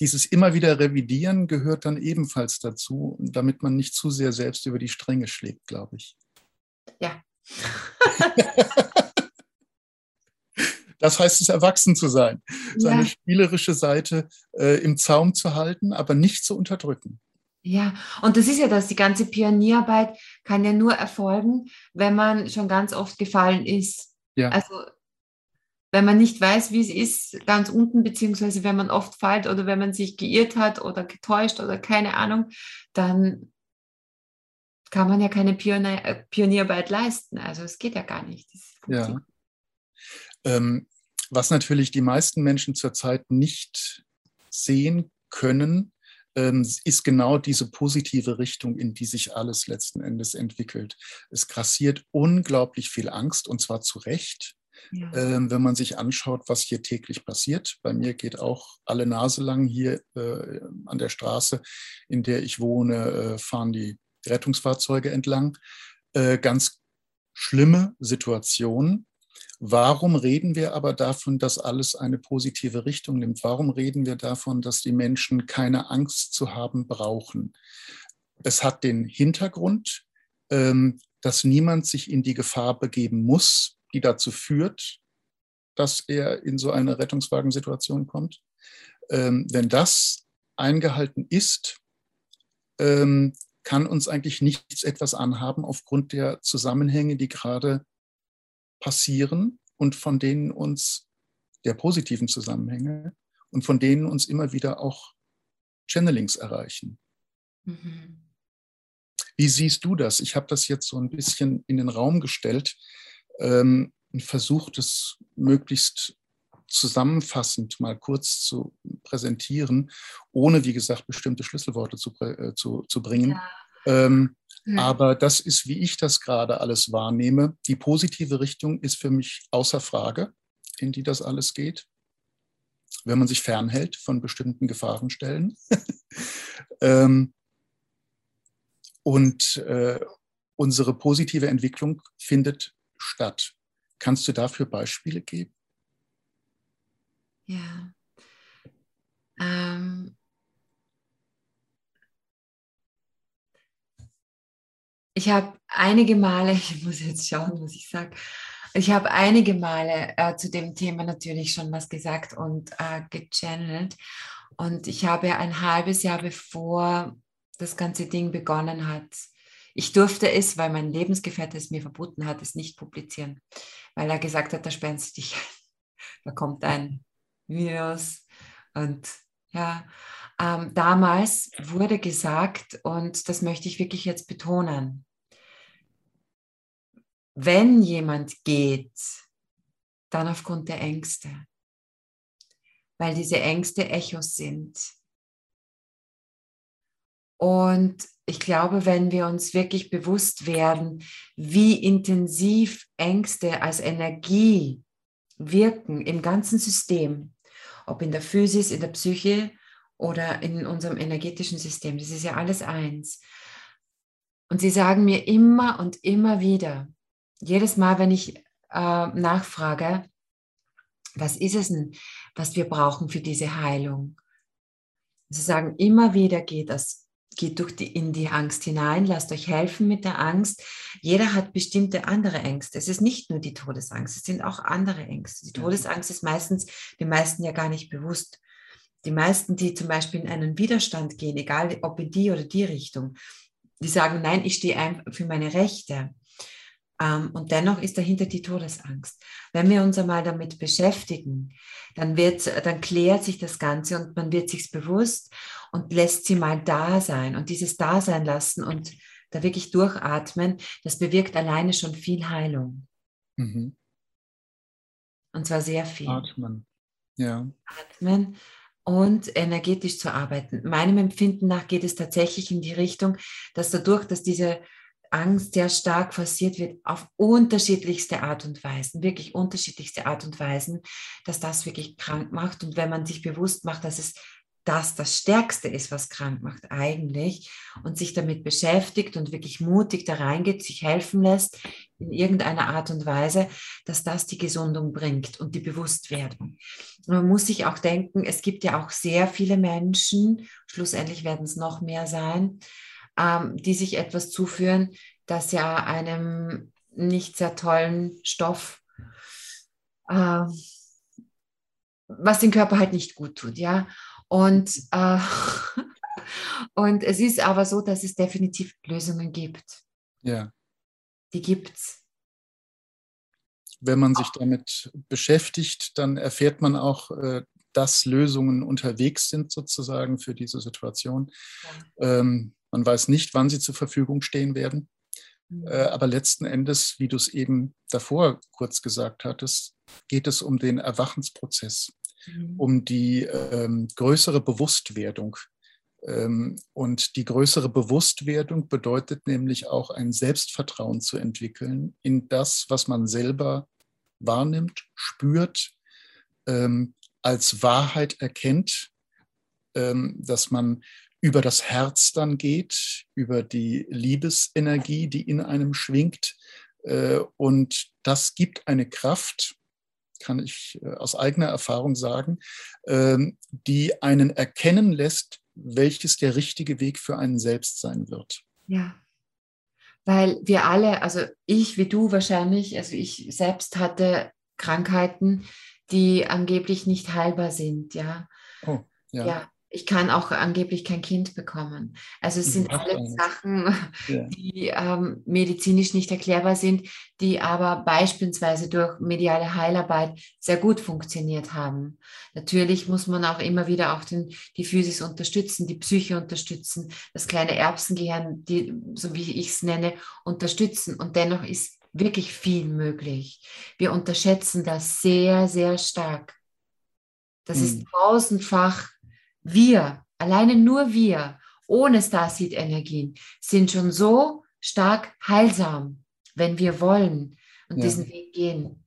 dieses immer wieder Revidieren gehört dann ebenfalls dazu, damit man nicht zu sehr selbst über die Stränge schlägt, glaube ich. Ja. Das heißt es, erwachsen zu sein, seine ja. spielerische Seite äh, im Zaum zu halten, aber nicht zu unterdrücken. Ja, und das ist ja das, die ganze Pionierarbeit kann ja nur erfolgen, wenn man schon ganz oft gefallen ist. Ja. Also wenn man nicht weiß, wie es ist, ganz unten, beziehungsweise wenn man oft fällt oder wenn man sich geirrt hat oder getäuscht oder keine Ahnung, dann kann man ja keine Pionier- Pionierarbeit leisten. Also es geht ja gar nicht. Ja. Ähm, was natürlich die meisten Menschen zurzeit nicht sehen können, ist genau diese positive Richtung, in die sich alles letzten Endes entwickelt. Es grassiert unglaublich viel Angst, und zwar zu Recht, ja. ähm, wenn man sich anschaut, was hier täglich passiert. Bei mir geht auch alle Nase lang hier äh, an der Straße, in der ich wohne, äh, fahren die Rettungsfahrzeuge entlang. Äh, ganz schlimme Situationen. Warum reden wir aber davon, dass alles eine positive Richtung nimmt? Warum reden wir davon, dass die Menschen keine Angst zu haben brauchen? Es hat den Hintergrund, dass niemand sich in die Gefahr begeben muss, die dazu führt, dass er in so eine Rettungswagensituation kommt. Wenn das eingehalten ist, kann uns eigentlich nichts etwas anhaben aufgrund der Zusammenhänge, die gerade passieren und von denen uns, der positiven Zusammenhänge, und von denen uns immer wieder auch Channelings erreichen. Mhm. Wie siehst du das? Ich habe das jetzt so ein bisschen in den Raum gestellt ähm, und versucht, es möglichst zusammenfassend mal kurz zu präsentieren, ohne, wie gesagt, bestimmte Schlüsselworte zu, äh, zu, zu bringen. Ja. Ähm, hm. Aber das ist, wie ich das gerade alles wahrnehme. Die positive Richtung ist für mich außer Frage, in die das alles geht, wenn man sich fernhält von bestimmten Gefahrenstellen. ähm, und äh, unsere positive Entwicklung findet statt. Kannst du dafür Beispiele geben? Ja. Ähm. Um. Ich habe einige Male, ich muss jetzt schauen, was ich sage, ich habe einige Male äh, zu dem Thema natürlich schon was gesagt und äh, gechannelt. Und ich habe ein halbes Jahr, bevor das ganze Ding begonnen hat, ich durfte es, weil mein Lebensgefährte es mir verboten hat, es nicht publizieren, weil er gesagt hat, da sperren sie dich ein, da kommt ein Virus und ja. Ähm, damals wurde gesagt, und das möchte ich wirklich jetzt betonen, wenn jemand geht, dann aufgrund der Ängste, weil diese Ängste Echos sind. Und ich glaube, wenn wir uns wirklich bewusst werden, wie intensiv Ängste als Energie wirken im ganzen System, ob in der Physis, in der Psyche oder in unserem energetischen System, das ist ja alles eins. Und sie sagen mir immer und immer wieder, jedes Mal, wenn ich äh, nachfrage, was ist es denn, was wir brauchen für diese Heilung? Sie sagen immer wieder, geht, das, geht durch die, in die Angst hinein, lasst euch helfen mit der Angst. Jeder hat bestimmte andere Ängste. Es ist nicht nur die Todesangst, es sind auch andere Ängste. Die Todesangst ist meistens, den meisten ja gar nicht bewusst. Die meisten, die zum Beispiel in einen Widerstand gehen, egal ob in die oder die Richtung, die sagen, nein, ich stehe ein für meine Rechte. Und dennoch ist dahinter die Todesangst. Wenn wir uns einmal damit beschäftigen, dann, wird, dann klärt sich das Ganze und man wird sich bewusst und lässt sie mal da sein. Und dieses Dasein lassen und da wirklich durchatmen, das bewirkt alleine schon viel Heilung. Mhm. Und zwar sehr viel. Atmen, ja. Atmen. Und energetisch zu arbeiten. Meinem Empfinden nach geht es tatsächlich in die Richtung, dass dadurch, dass diese Angst sehr stark forciert wird, auf unterschiedlichste Art und Weisen, wirklich unterschiedlichste Art und Weisen, dass das wirklich krank macht. Und wenn man sich bewusst macht, dass es das das Stärkste ist, was krank macht eigentlich, und sich damit beschäftigt und wirklich mutig da reingeht, sich helfen lässt in irgendeiner Art und Weise, dass das die Gesundung bringt und die Bewusstwerdung. Und man muss sich auch denken, es gibt ja auch sehr viele Menschen, schlussendlich werden es noch mehr sein, ähm, die sich etwas zuführen, das ja einem nicht sehr tollen Stoff, äh, was den Körper halt nicht gut tut, ja. Und äh, Und es ist aber so, dass es definitiv Lösungen gibt. Ja. Die gibt's. Wenn man sich damit beschäftigt, dann erfährt man auch, dass Lösungen unterwegs sind sozusagen für diese Situation. Ja. Ähm, man weiß nicht, wann sie zur Verfügung stehen werden. Mhm. Äh, aber letzten Endes, wie du es eben davor kurz gesagt hattest, geht es um den Erwachensprozess, mhm. um die ähm, größere Bewusstwerdung. Ähm, und die größere Bewusstwerdung bedeutet nämlich auch, ein Selbstvertrauen zu entwickeln in das, was man selber wahrnimmt, spürt, ähm, als Wahrheit erkennt, ähm, dass man über das Herz dann geht, über die Liebesenergie, die in einem schwingt. Äh, und das gibt eine Kraft, kann ich äh, aus eigener Erfahrung sagen, äh, die einen erkennen lässt, welches der richtige Weg für einen selbst sein wird. Ja, weil wir alle, also ich wie du wahrscheinlich, also ich selbst hatte Krankheiten, die angeblich nicht heilbar sind, ja. Oh, ja. Ja, ich kann auch angeblich kein Kind bekommen. Also es sind alle Sachen, ja. die ähm, medizinisch nicht erklärbar sind, die aber beispielsweise durch mediale Heilarbeit sehr gut funktioniert haben. Natürlich muss man auch immer wieder auch den, die Physis unterstützen, die Psyche unterstützen, das kleine Erbsengehirn, die, so wie ich es nenne, unterstützen. Und dennoch ist wirklich viel möglich. Wir unterschätzen das sehr, sehr stark. Das hm. ist tausendfach. Wir, alleine nur wir, ohne Starseed-Energien, sind schon so stark heilsam, wenn wir wollen und ja. diesen Weg gehen.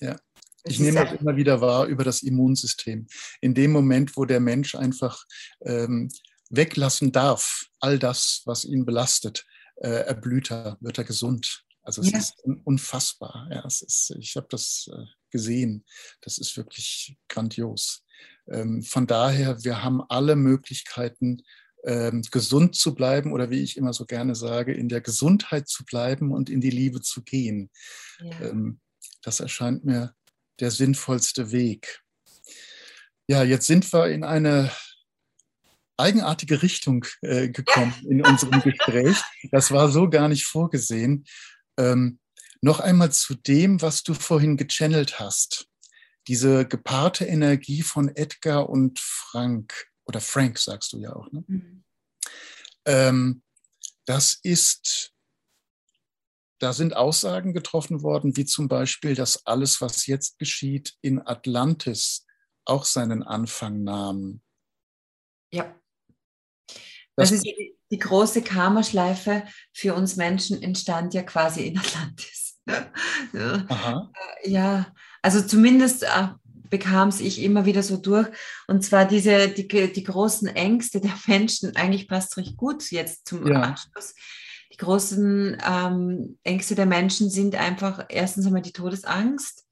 Ja, ich das nehme das immer wieder wahr über das Immunsystem. In dem Moment, wo der Mensch einfach ähm, weglassen darf, all das, was ihn belastet, äh, erblüht er, wird er gesund. Also es ja. ist unfassbar. Ja, es ist, ich habe das äh, gesehen. Das ist wirklich grandios. Ähm, von daher, wir haben alle Möglichkeiten, ähm, gesund zu bleiben oder wie ich immer so gerne sage, in der Gesundheit zu bleiben und in die Liebe zu gehen. Ja. Ähm, das erscheint mir der sinnvollste Weg. Ja, jetzt sind wir in eine eigenartige Richtung äh, gekommen in unserem Gespräch. Das war so gar nicht vorgesehen. Ähm, noch einmal zu dem, was du vorhin gechannelt hast. Diese gepaarte Energie von Edgar und Frank, oder Frank sagst du ja auch, ne? Mhm. Ähm, das ist, da sind Aussagen getroffen worden, wie zum Beispiel, dass alles, was jetzt geschieht, in Atlantis auch seinen Anfang nahm. Ja. Das, das ist die, die große Karma-Schleife für uns Menschen entstand ja quasi in Atlantis. Aha. Ja. Also zumindest bekam es ich immer wieder so durch. Und zwar diese, die, die großen Ängste der Menschen, eigentlich passt es recht gut jetzt zum ja. Abschluss. Die großen ähm, Ängste der Menschen sind einfach erstens einmal die Todesangst.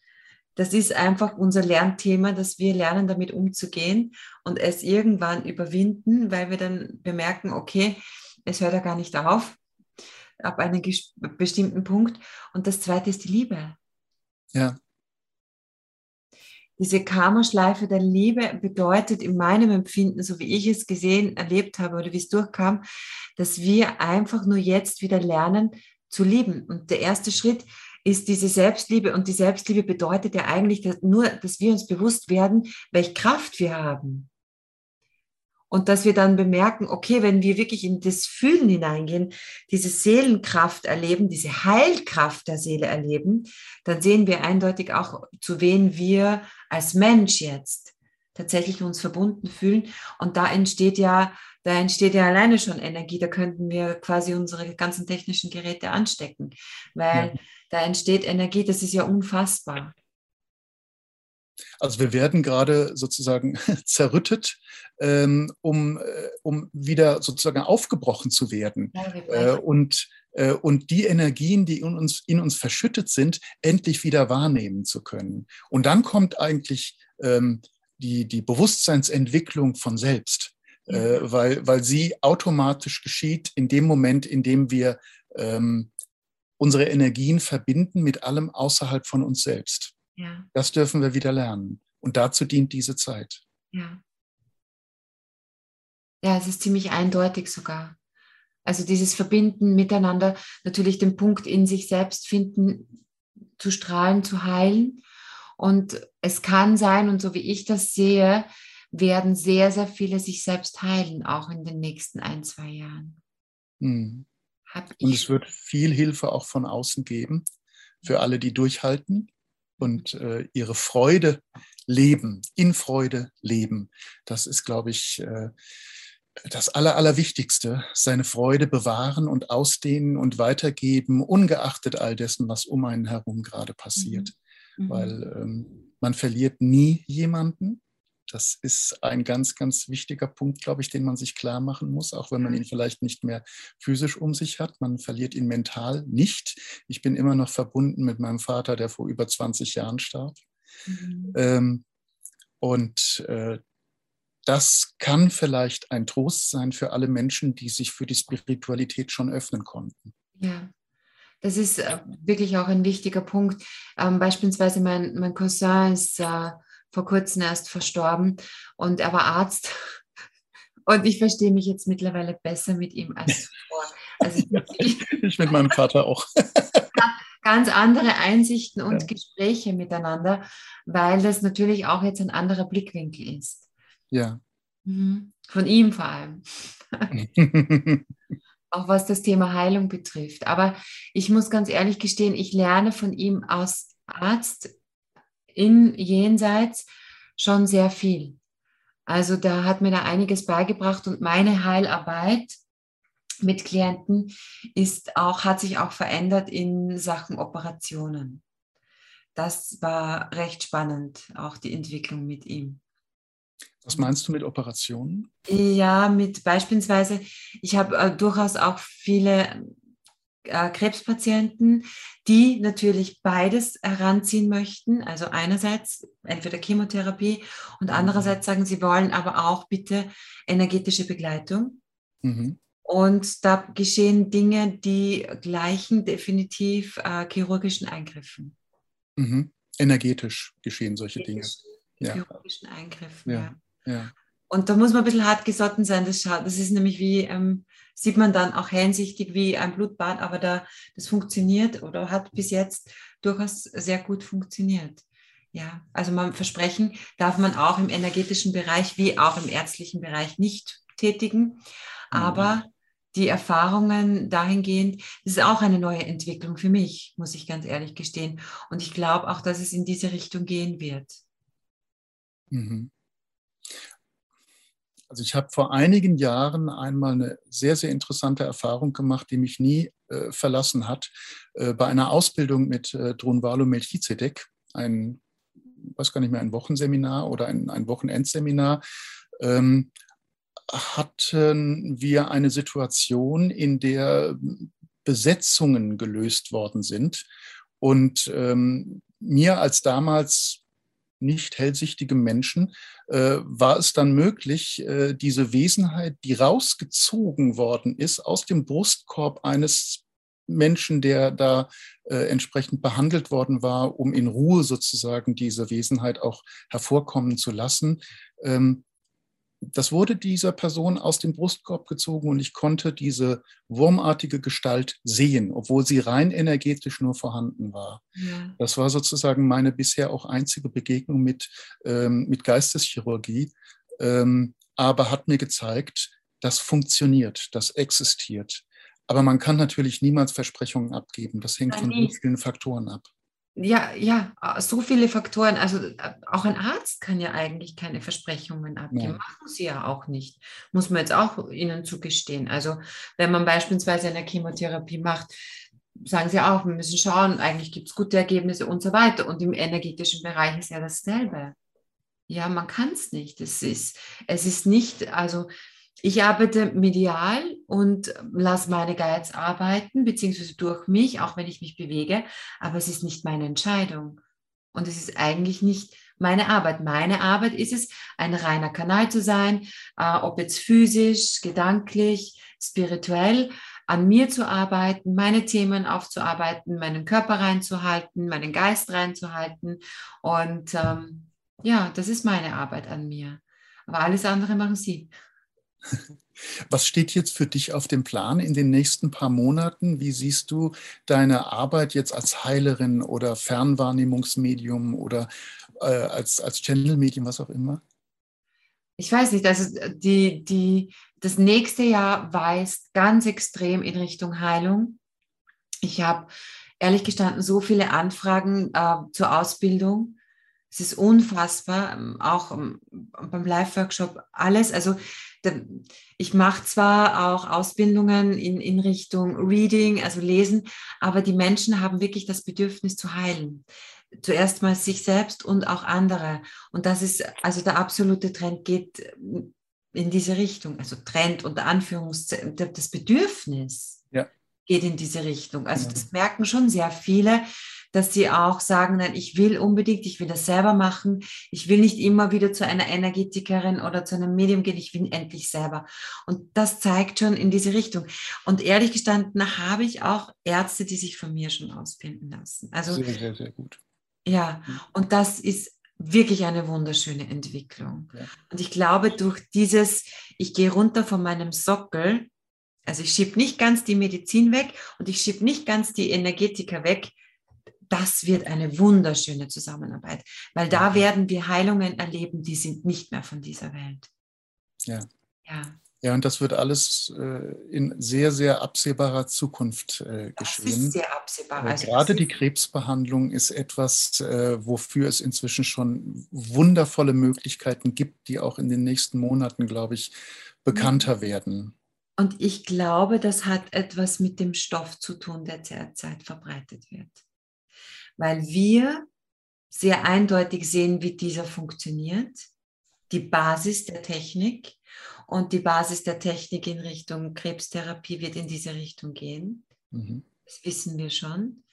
Das ist einfach unser Lernthema, dass wir lernen, damit umzugehen und es irgendwann überwinden, weil wir dann bemerken, okay, es hört ja gar nicht auf, ab einem ges- bestimmten Punkt. Und das Zweite ist die Liebe. Ja. Diese Karma-Schleife der Liebe bedeutet in meinem Empfinden, so wie ich es gesehen, erlebt habe oder wie es durchkam, dass wir einfach nur jetzt wieder lernen zu lieben. Und der erste Schritt ist diese Selbstliebe. Und die Selbstliebe bedeutet ja eigentlich dass nur, dass wir uns bewusst werden, welche Kraft wir haben. Und dass wir dann bemerken, okay, wenn wir wirklich in das Fühlen hineingehen, diese Seelenkraft erleben, diese Heilkraft der Seele erleben, dann sehen wir eindeutig auch, zu wen wir als Mensch jetzt tatsächlich uns verbunden fühlen. Und da entsteht ja, da entsteht ja alleine schon Energie. Da könnten wir quasi unsere ganzen technischen Geräte anstecken, weil ja. da entsteht Energie. Das ist ja unfassbar. Also wir werden gerade sozusagen zerrüttet, ähm, um, äh, um wieder sozusagen aufgebrochen zu werden. Ja, äh, und und die Energien, die in uns, in uns verschüttet sind, endlich wieder wahrnehmen zu können. Und dann kommt eigentlich ähm, die, die Bewusstseinsentwicklung von selbst, mhm. äh, weil, weil sie automatisch geschieht in dem Moment, in dem wir ähm, unsere Energien verbinden mit allem außerhalb von uns selbst. Ja. Das dürfen wir wieder lernen. Und dazu dient diese Zeit. Ja. Ja, es ist ziemlich eindeutig sogar. Also dieses Verbinden miteinander, natürlich den Punkt in sich selbst finden, zu strahlen, zu heilen. Und es kann sein, und so wie ich das sehe, werden sehr, sehr viele sich selbst heilen, auch in den nächsten ein, zwei Jahren. Mhm. Und es wird viel Hilfe auch von außen geben, für alle, die durchhalten und äh, ihre Freude leben, in Freude leben. Das ist, glaube ich, äh, das Aller, Allerwichtigste, seine Freude bewahren und ausdehnen und weitergeben, ungeachtet all dessen, was um einen herum gerade passiert. Mhm. Weil ähm, man verliert nie jemanden. Das ist ein ganz, ganz wichtiger Punkt, glaube ich, den man sich klar machen muss, auch wenn man ihn vielleicht nicht mehr physisch um sich hat. Man verliert ihn mental nicht. Ich bin immer noch verbunden mit meinem Vater, der vor über zwanzig Jahren starb. Mhm. Ähm, und äh, das kann vielleicht ein Trost sein für alle Menschen, die sich für die Spiritualität schon öffnen konnten. Ja. Das ist äh, wirklich auch ein wichtiger Punkt. Ähm, beispielsweise mein, mein Cousin ist äh, vor kurzem erst verstorben und er war Arzt und ich verstehe mich jetzt mittlerweile besser mit ihm als zuvor. Also ich, ich mit meinem Vater auch. Ganz andere Einsichten und ja. Gespräche miteinander, weil das natürlich auch jetzt ein anderer Blickwinkel ist. Ja. Mhm. Von ihm vor allem. Auch was das Thema Heilung betrifft. Aber ich muss ganz ehrlich gestehen, ich lerne von ihm als Arzt in Jenseits schon sehr viel. Also da hat mir da einiges beigebracht und meine Heilarbeit mit Klienten ist auch, hat sich auch verändert in Sachen Operationen. Das war recht spannend, auch die Entwicklung mit ihm. Was meinst du mit Operationen? Ja, mit beispielsweise, ich habe äh, durchaus auch viele äh, Krebspatienten, die natürlich beides heranziehen möchten. Also einerseits entweder Chemotherapie und andererseits sagen, sie wollen aber auch bitte energetische Begleitung. Mhm. Und da geschehen Dinge, die gleichen definitiv äh, chirurgischen Eingriffen. Mhm. Energetisch geschehen solche Energetisch. Dinge. Ja. Chirurgischen Eingriffen, ja. Ja. ja. Und da muss man ein bisschen hart gesotten sein, das schaut, das ist nämlich wie, ähm, sieht man dann auch hinsichtlich wie ein Blutbad, aber da, das funktioniert oder hat bis jetzt durchaus sehr gut funktioniert. Ja, also man Versprechen darf man auch im energetischen Bereich wie auch im ärztlichen Bereich nicht tätigen, aber mhm. die Erfahrungen dahingehend, das ist auch eine neue Entwicklung für mich, muss ich ganz ehrlich gestehen. Und ich glaube auch, dass es in diese Richtung gehen wird. Also ich habe vor einigen Jahren einmal eine sehr, sehr interessante Erfahrung gemacht, die mich nie äh, verlassen hat, äh, bei einer Ausbildung mit äh, Drunvalo Melchizedek, ein, weiß gar nicht mehr, ein Wochenseminar oder ein, ein Wochenendseminar, ähm, hatten wir eine Situation, in der Besetzungen gelöst worden sind und ähm, mir als damals nicht hellsichtigem Menschen, äh, war es dann möglich, äh, diese Wesenheit, die rausgezogen worden ist, aus dem Brustkorb eines Menschen, der da äh, entsprechend behandelt worden war, um in Ruhe sozusagen diese Wesenheit auch hervorkommen zu lassen. Ähm, das wurde dieser Person aus dem Brustkorb gezogen und ich konnte diese wurmartige Gestalt sehen, obwohl sie rein energetisch nur vorhanden war. Ja. Das war sozusagen meine bisher auch einzige Begegnung mit, ähm, mit Geisteschirurgie, ähm, aber hat mir gezeigt, das funktioniert, das existiert. Aber man kann natürlich niemals Versprechungen abgeben. Das hängt von so vielen Faktoren ab. Ja, ja, so viele Faktoren. Also auch ein Arzt kann ja eigentlich keine Versprechungen abgeben. Ja. Machen sie ja auch nicht. Muss man jetzt auch ihnen zugestehen. Also wenn man beispielsweise eine Chemotherapie macht, sagen sie auch, wir müssen schauen, eigentlich gibt es gute Ergebnisse und so weiter. Und im energetischen Bereich ist ja dasselbe. Ja, man kann es nicht. Es ist, es ist nicht, also ich arbeite medial und lasse meine Guides arbeiten, beziehungsweise durch mich, auch wenn ich mich bewege, aber es ist nicht meine Entscheidung. Und es ist eigentlich nicht meine Arbeit. Meine Arbeit ist es, ein reiner Kanal zu sein, äh, ob jetzt physisch, gedanklich, spirituell, an mir zu arbeiten, meine Themen aufzuarbeiten, meinen Körper reinzuhalten, meinen Geist reinzuhalten. Und ähm, ja, das ist meine Arbeit an mir. Aber alles andere machen Sie. Was steht jetzt für dich auf dem Plan in den nächsten paar Monaten? Wie siehst du deine Arbeit jetzt als Heilerin oder Fernwahrnehmungsmedium oder äh, als, als Channel-Medium, was auch immer? Ich weiß nicht, das, ist die, die, das nächste Jahr weist ganz extrem in Richtung Heilung. Ich habe ehrlich gestanden so viele Anfragen äh, zur Ausbildung. Es ist unfassbar, auch beim Live-Workshop, alles. Also ich mache zwar auch Ausbildungen in, in Richtung Reading, also Lesen, aber die Menschen haben wirklich das Bedürfnis zu heilen. Zuerst mal sich selbst und auch andere. Und das ist, also der absolute Trend geht in diese Richtung. Also Trend unter Anführungszeichen, das Bedürfnis ja. geht in diese Richtung. Also ja. das merken schon sehr viele, dass sie auch sagen, nein, ich will unbedingt, ich will das selber machen, ich will nicht immer wieder zu einer Energetikerin oder zu einem Medium gehen, ich will endlich selber. Und das zeigt schon in diese Richtung. Und ehrlich gestanden habe ich auch Ärzte, die sich von mir schon ausbilden lassen. Also, sehr, sehr, sehr gut. Ja, und das ist wirklich eine wunderschöne Entwicklung. Ja. Und ich glaube, durch dieses, ich gehe runter von meinem Sockel, also ich schiebe nicht ganz die Medizin weg und ich schiebe nicht ganz die Energetiker weg, das wird eine wunderschöne Zusammenarbeit, weil da werden wir Heilungen erleben, die sind nicht mehr von dieser Welt. Ja, ja. ja und das wird alles äh, in sehr, sehr absehbarer Zukunft äh, geschehen. Das ist sehr absehbar. Also gerade die Krebsbehandlung ist etwas, äh, wofür es inzwischen schon wundervolle Möglichkeiten gibt, die auch in den nächsten Monaten, glaube ich, bekannter ja. werden. Und ich glaube, das hat etwas mit dem Stoff zu tun, der derzeit verbreitet wird. Weil wir sehr eindeutig sehen, wie dieser funktioniert, die Basis der Technik, und die Basis der Technik in Richtung Krebstherapie wird in diese Richtung gehen. Mhm. Das wissen wir schon.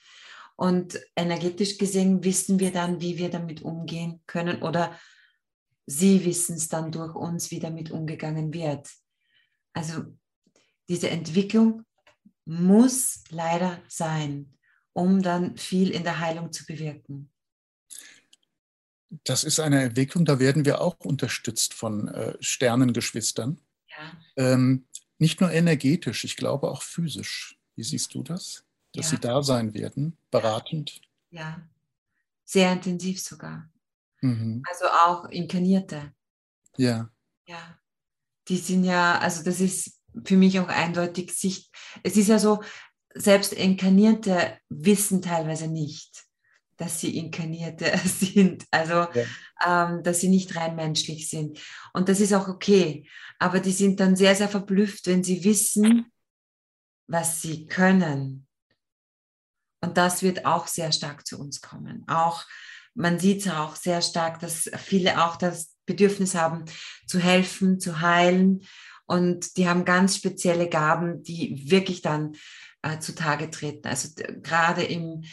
Und energetisch gesehen wissen wir dann, wie wir damit umgehen können, oder sie wissen es dann durch uns, wie damit umgegangen wird. Also diese Entwicklung muss leider sein, um dann viel in der Heilung zu bewirken. Das ist eine Entwicklung, da werden wir auch unterstützt von äh, Sternengeschwistern. Ja. Ähm, nicht nur energetisch, ich glaube auch physisch. Wie siehst du das? Dass ja. sie da sein werden, beratend? Ja, sehr intensiv sogar. Mhm. Also auch Inkarnierte. Ja. Ja, die sind ja, also das ist für mich auch eindeutig Sicht. Es ist ja so, selbst Inkarnierte wissen teilweise nicht, dass sie Inkarnierte sind, also ja. ähm, dass sie nicht rein menschlich sind. Und das ist auch okay, aber die sind dann sehr, sehr verblüfft, wenn sie wissen, was sie können. Und das wird auch sehr stark zu uns kommen. Auch, man sieht es auch sehr stark, dass viele auch das Bedürfnis haben, zu helfen, zu heilen. Und die haben ganz spezielle Gaben, die wirklich dann Äh, zutage treten. Also d- gerade im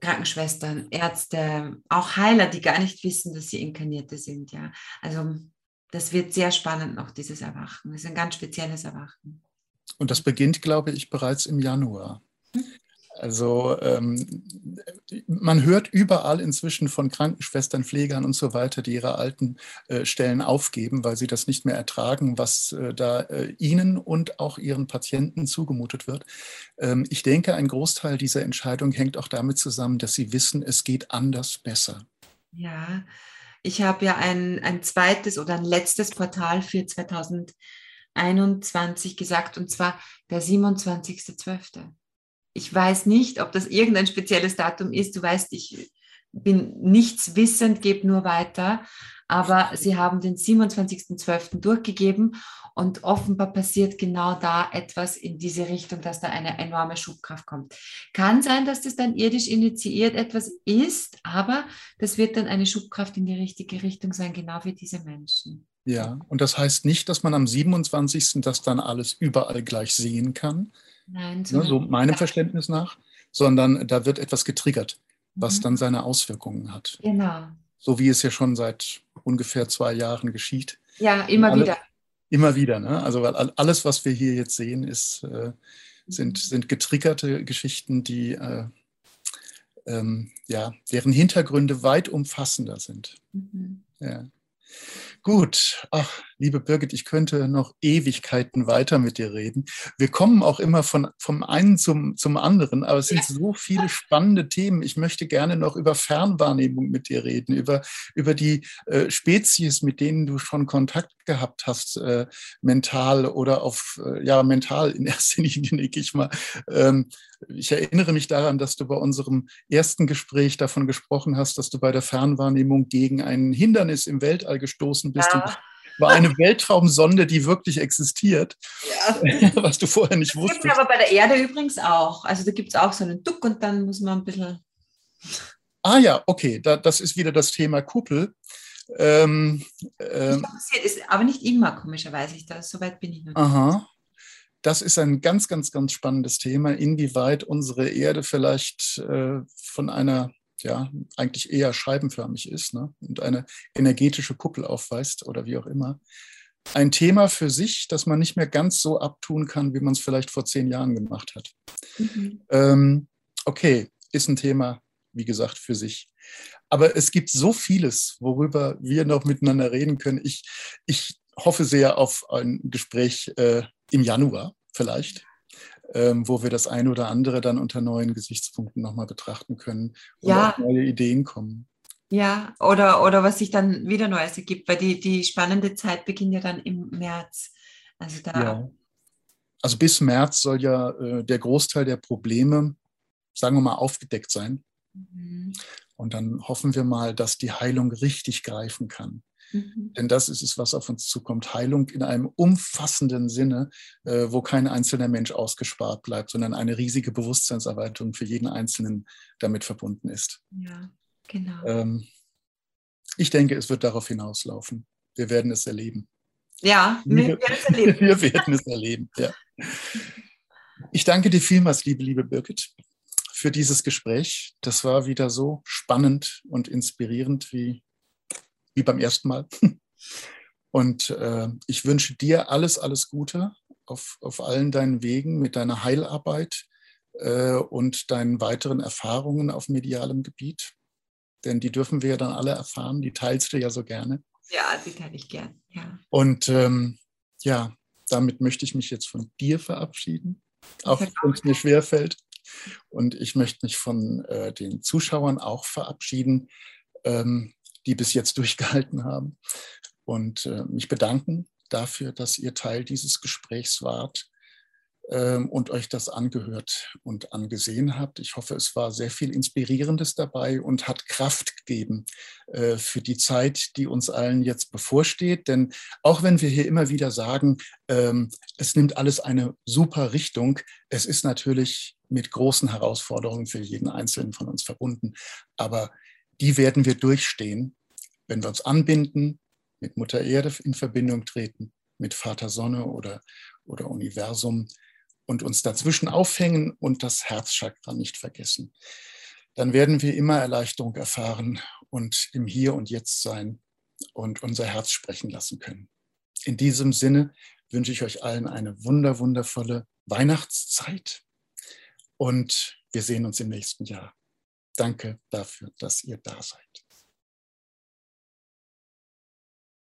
Krankenschwestern, Ärzte, auch Heiler, die gar nicht wissen, dass sie Inkarnierte sind. Ja, also das wird sehr spannend noch, dieses Erwachen. Das ist ein ganz spezielles Erwachen. Und das beginnt, glaube ich, bereits im Januar. Also ähm, man hört überall inzwischen von Krankenschwestern, Pflegern und so weiter, die ihre alten äh, Stellen aufgeben, weil sie das nicht mehr ertragen, was äh, da äh, ihnen und auch ihren Patienten zugemutet wird. Ähm, ich denke, ein Großteil dieser Entscheidung hängt auch damit zusammen, dass sie wissen, es geht anders besser. Ja, ich habe ja ein, ein zweites oder ein letztes Portal für zwanzig einundzwanzig gesagt, und zwar der siebenundzwanzigster zwölfter Ich weiß nicht, ob das irgendein spezielles Datum ist. Du weißt, ich bin nichts wissend, gebe nur weiter. Aber sie haben den siebenundzwanzigster zwölfter durchgegeben und offenbar passiert genau da etwas in diese Richtung, dass da eine enorme Schubkraft kommt. Kann sein, dass das dann irdisch initiiert etwas ist, aber das wird dann eine Schubkraft in die richtige Richtung sein, genau für diese Menschen. Ja, und das heißt nicht, dass man am siebenundzwanzigsten das dann alles überall gleich sehen kann. Nein, so, ne, so meinem Verständnis nach, sondern da wird etwas getriggert, was mhm. dann seine Auswirkungen hat. Genau. So wie es ja schon seit ungefähr zwei Jahren geschieht. Ja, immer alle, wieder. Immer wieder, ne? Also weil alles, was wir hier jetzt sehen, ist, äh, sind, sind getriggerte Geschichten, die äh, ähm, ja, deren Hintergründe weit umfassender sind. Mhm. Ja. Gut, ach. liebe Birgit, ich könnte noch Ewigkeiten weiter mit dir reden. Wir kommen auch immer von, vom einen zum, zum anderen, aber es sind so viele spannende Themen. Ich möchte gerne noch über Fernwahrnehmung mit dir reden, über, über die äh, Spezies, mit denen du schon Kontakt gehabt hast, äh, mental oder auf, äh, ja, mental in erster Linie, denke ich mal. Ähm, ich erinnere mich daran, dass du bei unserem ersten Gespräch davon gesprochen hast, dass du bei der Fernwahrnehmung gegen ein Hindernis im Weltall gestoßen bist. Ja. Und war eine Weltraumsonde, die wirklich existiert, ja. Was du vorher nicht wusstest. Das gibt es aber bei der Erde übrigens auch. Also da gibt es auch so einen Duck und dann muss man ein bisschen... Ah ja, okay, da, das ist wieder das Thema Kuppel. Ähm, ähm, passiert ist, aber nicht immer, komischerweise. Ich da, so weit bin ich noch. Aha. Das ist ein ganz, ganz, ganz spannendes Thema, inwieweit unsere Erde vielleicht äh, von einer... ja, eigentlich eher scheibenförmig ist, ne? Und eine energetische Kuppel aufweist oder wie auch immer. Ein Thema für sich, das man nicht mehr ganz so abtun kann, wie man es vielleicht vor zehn Jahren gemacht hat. Mhm. Ähm, okay, ist ein Thema, wie gesagt, für sich. Aber es gibt so vieles, worüber wir noch miteinander reden können. Ich, ich hoffe sehr auf ein Gespräch äh, im Januar vielleicht. Ähm, wo wir das ein oder andere dann unter neuen Gesichtspunkten nochmal betrachten können und ja. Auf neue Ideen kommen. Ja, oder, oder was sich dann wieder Neues ergibt, weil die, die spannende Zeit beginnt ja dann im März. Also, da ja. Also bis März soll ja äh, der Großteil der Probleme, sagen wir mal, aufgedeckt sein. Mhm. Und dann hoffen wir mal, dass die Heilung richtig greifen kann. Mhm. Denn das ist es, was auf uns zukommt. Heilung in einem umfassenden Sinne, äh, wo kein einzelner Mensch ausgespart bleibt, sondern eine riesige Bewusstseinserweiterung für jeden Einzelnen damit verbunden ist. Ja, genau. Ähm, ich denke, es wird darauf hinauslaufen. Wir werden es erleben. Ja, wir werden es erleben. Wir werden es erleben, ja. Ich danke dir vielmals, liebe, liebe Birgit, für dieses Gespräch. Das war wieder so spannend und inspirierend wie... wie beim ersten Mal. Und äh, ich wünsche dir alles, alles Gute auf, auf allen deinen Wegen mit deiner Heilarbeit äh, und deinen weiteren Erfahrungen auf medialem Gebiet. Denn die dürfen wir ja dann alle erfahren. Die teilst du ja so gerne. Ja, die teile ich gern. Ja. Und ähm, ja, damit möchte ich mich jetzt von dir verabschieden, auch wenn es mir schwerfällt. Und ich möchte mich von äh, den Zuschauern auch verabschieden. Ähm, die bis jetzt durchgehalten haben. Und äh, mich bedanken dafür, dass ihr Teil dieses Gesprächs wart ähm, und euch das angehört und angesehen habt. Ich hoffe, es war sehr viel Inspirierendes dabei und hat Kraft gegeben äh, für die Zeit, die uns allen jetzt bevorsteht. Denn auch wenn wir hier immer wieder sagen, ähm, es nimmt alles eine super Richtung, es ist natürlich mit großen Herausforderungen für jeden Einzelnen von uns verbunden. Aber die werden wir durchstehen, wenn wir uns anbinden, mit Mutter Erde in Verbindung treten, mit Vater Sonne oder, oder Universum und uns dazwischen aufhängen und das Herzchakra nicht vergessen. Dann werden wir immer Erleichterung erfahren und im Hier und Jetzt sein und unser Herz sprechen lassen können. In diesem Sinne wünsche ich euch allen eine wunder, wundervolle Weihnachtszeit und wir sehen uns im nächsten Jahr. Danke dafür, dass ihr da seid.